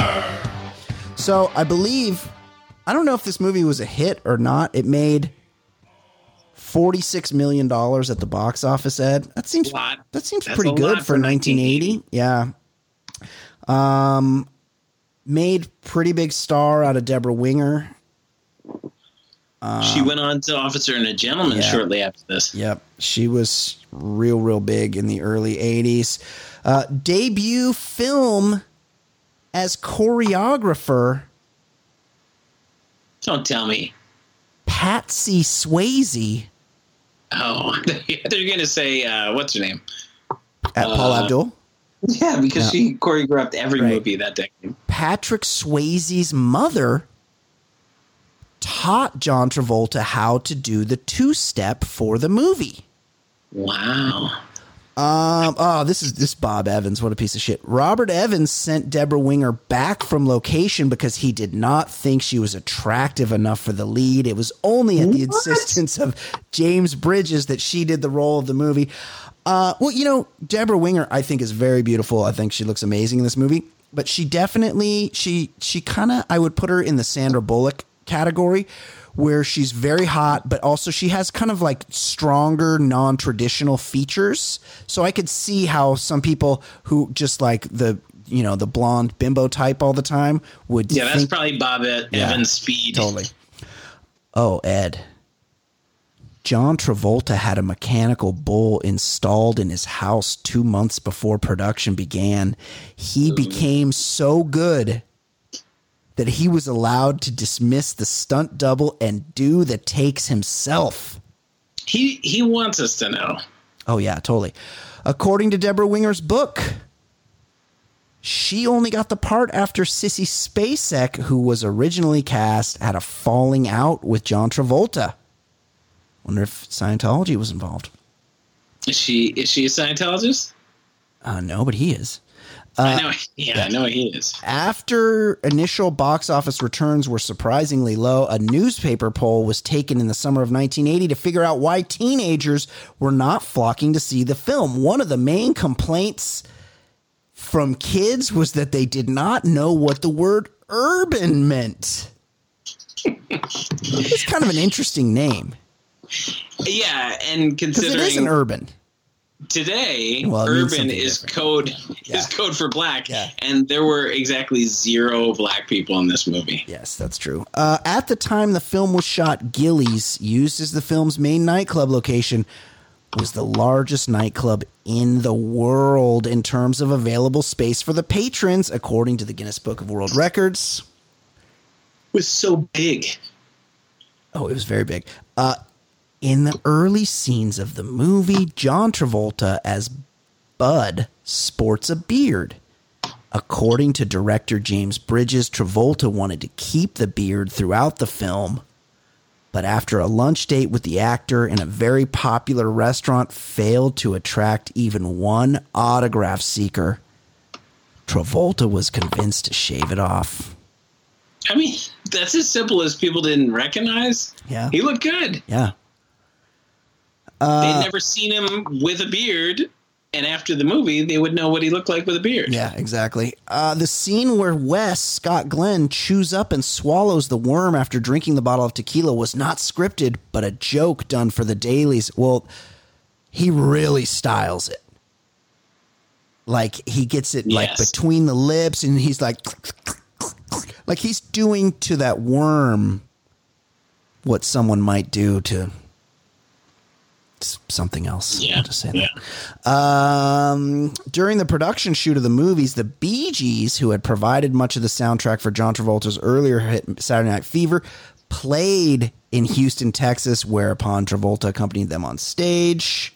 So I believe, I don't know if this movie was a hit or not. It made $46 million at the box office, Ed. That seems pretty good for 1980. Yeah. Made pretty big star out of Deborah Winger. She went on to Officer and a Gentleman shortly after this. Yep. She was real, real big in the early 80s. Debut film as choreographer. Don't tell me. Patsy Swayze. Oh, they're going to say, what's her name? Paula Abdul? Yeah, because she choreographed every movie that decade. Patrick Swayze's mother taught John Travolta how to do the two-step for the movie. Wow. This is Bob Evans. What a piece of shit. Robert Evans sent Deborah Winger back from location because he did not think she was attractive enough for the lead. It was only at the insistence of James Bridges that she did the role of the movie. Deborah Winger, I think, is very beautiful. I think she looks amazing in this movie, but she definitely, she kind of, I would put her in the Sandra Bullock category, where she's very hot, but also she has kind of like stronger, non-traditional features. So I could see how some people who just like the blonde bimbo type all the time would. Yeah, that's probably Bob Evans' speed. Totally. Oh, Ed. John Travolta had a mechanical bull installed in his house 2 months before production began. He became so good that he was allowed to dismiss the stunt double and do the takes himself. He wants us to know. Oh, yeah, totally. According to Deborah Winger's book, she only got the part after Sissy Spacek, who was originally cast, had a falling out with John Travolta. Wonder if Scientology was involved. Is she a Scientologist? No, but he is. I know. Yeah, I know he is. After initial box office returns were surprisingly low, a newspaper poll was taken in the summer of 1980 to figure out why teenagers were not flocking to see the film. One of the main complaints from kids was that they did not know what the word urban meant. It's kind of an interesting name. Yeah, and considering it is an urban. Today, urban is code for black, and there were exactly zero black people in this movie. Yes, that's true. At the time the film was shot, Gilley's, used as the film's main nightclub location, was the largest nightclub in the world in terms of available space for the patrons, according to the Guinness Book of World Records. It was so big. Oh, it was very big. In the early scenes of the movie, John Travolta as Bud sports a beard. According to director James Bridges, Travolta wanted to keep the beard throughout the film, but after a lunch date with the actor in a very popular restaurant failed to attract even one autograph seeker, Travolta was convinced to shave it off. I mean, that's as simple as people didn't recognize. Yeah. He looked good. Yeah. They'd never seen him with a beard, and after the movie, they would know what he looked like with a beard. Yeah, exactly. The scene where Wes, Scott Glenn, chews up and swallows the worm after drinking the bottle of tequila was not scripted, but a joke done for the dailies. Well, he really styles it. Like, he gets it like between the lips, and he's like... Like, he's doing to that worm what someone might do to... something else. Yeah. I'll just say that. Yeah. During the production shoot of the movies, the Bee Gees, who had provided much of the soundtrack for John Travolta's earlier hit Saturday Night Fever, played in Houston, Texas, whereupon Travolta accompanied them on stage.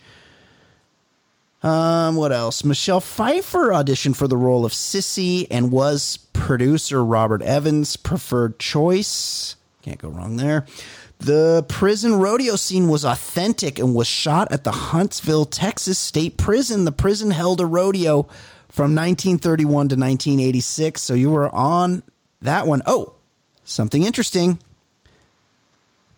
What else? Michelle Pfeiffer auditioned for the role of Sissy and was producer Robert Evans' preferred choice. Can't go wrong there. The prison rodeo scene was authentic and was shot at the Huntsville, Texas State Prison. The prison held a rodeo from 1931 to 1986. So you were on that one. Oh, something interesting.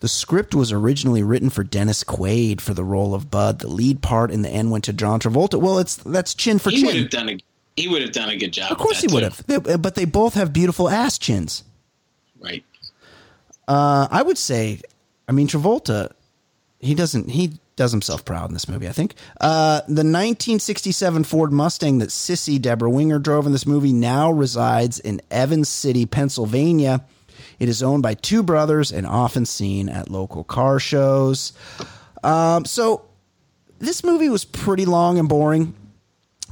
The script was originally written for Dennis Quaid for the role of Bud. The lead part in the end went to John Travolta. Well, that's chin for chin. He would have done a good job. Of course he would have. But they both have beautiful ass chins. Right. I would say, I mean, Travolta, he does himself proud in this movie, I think. The 1967 Ford Mustang that Sissy, Deborah Winger, drove in this movie now resides in Evans City, Pennsylvania. It is owned by two brothers and often seen at local car shows. So this movie was pretty long and boring,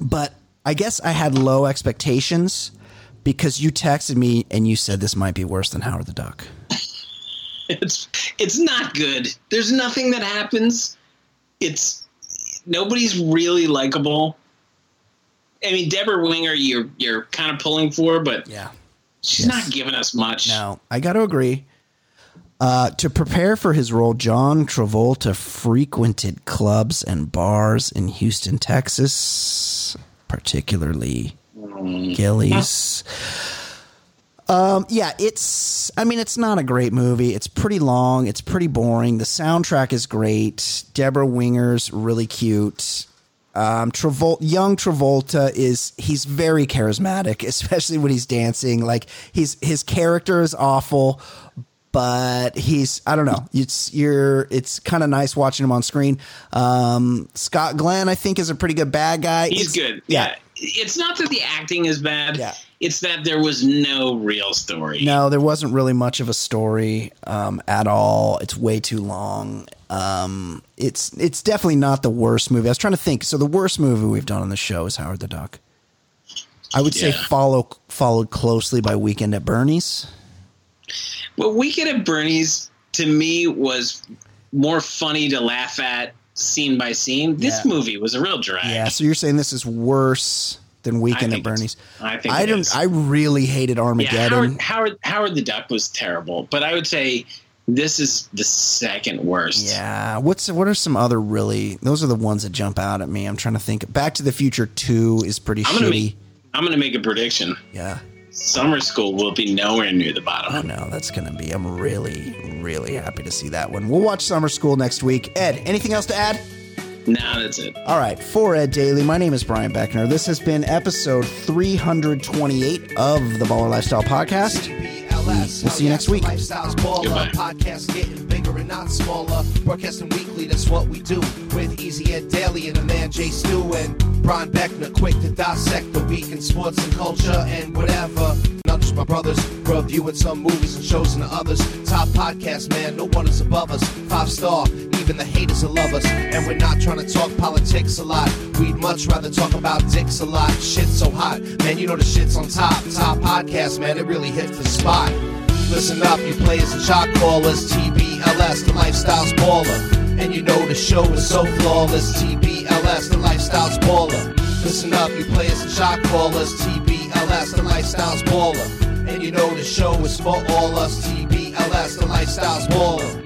but I guess I had low expectations because you texted me and you said this might be worse than Howard the Duck. It's not good. There's nothing that happens. Nobody's really likable. I mean, Deborah Winger, you're kind of pulling for, but yeah. She's not giving us much. No, I got to agree. To prepare for his role, John Travolta frequented clubs and bars in Houston, Texas, particularly Gilley's. It's not a great movie. It's pretty long. It's pretty boring. The soundtrack is great. Deborah Winger's really cute. Young Travolta he's very charismatic, especially when he's dancing. Like his character is awful, but I don't know. It's kind of nice watching him on screen. Scott Glenn, I think, is a pretty good bad guy. He's good. Yeah. It's not that the acting is bad. Yeah. It's that there was no real story. No, there wasn't really much of a story at all. It's way too long. It's definitely not the worst movie. I was trying to think. So the worst movie we've done on the show is Howard the Duck. I would say followed closely by Weekend at Bernie's. Well, Weekend at Bernie's to me was more funny to laugh at scene by scene. This movie was a real drag. Yeah. So you're saying this is worse than Weekend at Bernie's? I really hated Armageddon. Yeah, Howard the Duck was terrible, but I would say this is the second worst. Yeah. What are some other those are the ones that jump out at me. I'm trying to think. Back to the Future 2 is pretty shitty. I'm going to make a prediction. Yeah. Summer School will be nowhere near the bottom. I know. That's going to be. I'm really, really happy to see that one. We'll watch Summer School next week. Ed, anything else to add? No, that's it. All right. For Ed Daly, my name is Brian Beckner. This has been episode 328 of the Baller Lifestyle Podcast. We'll see you next week. Lifestyle's Baller Podcast, getting bigger and not smaller. Broadcasting weekly, that's what we do. With Easy Ed Daly and the man Jay Stu and Brian Beckner, quick to dissect the week in sports and culture and whatever. Not just my brothers, reviewing some movies and shows and the others. Top podcast, man, no one is above us. 5-star, even the haters will love us. And we're not trying to talk politics a lot. We'd much rather talk about dicks a lot. Shit's so hot, man, you know the shit's on top. Top podcast, man, it really hits the spot. Listen up, you players and shot callers. TBLS, the lifestyle's baller. And you know the show is so flawless. TBLS, the lifestyle's baller. Listen up, you players and shot callers. TBLS, the lifestyle's baller. And you know the show is for all us. TBLS, the lifestyle's baller.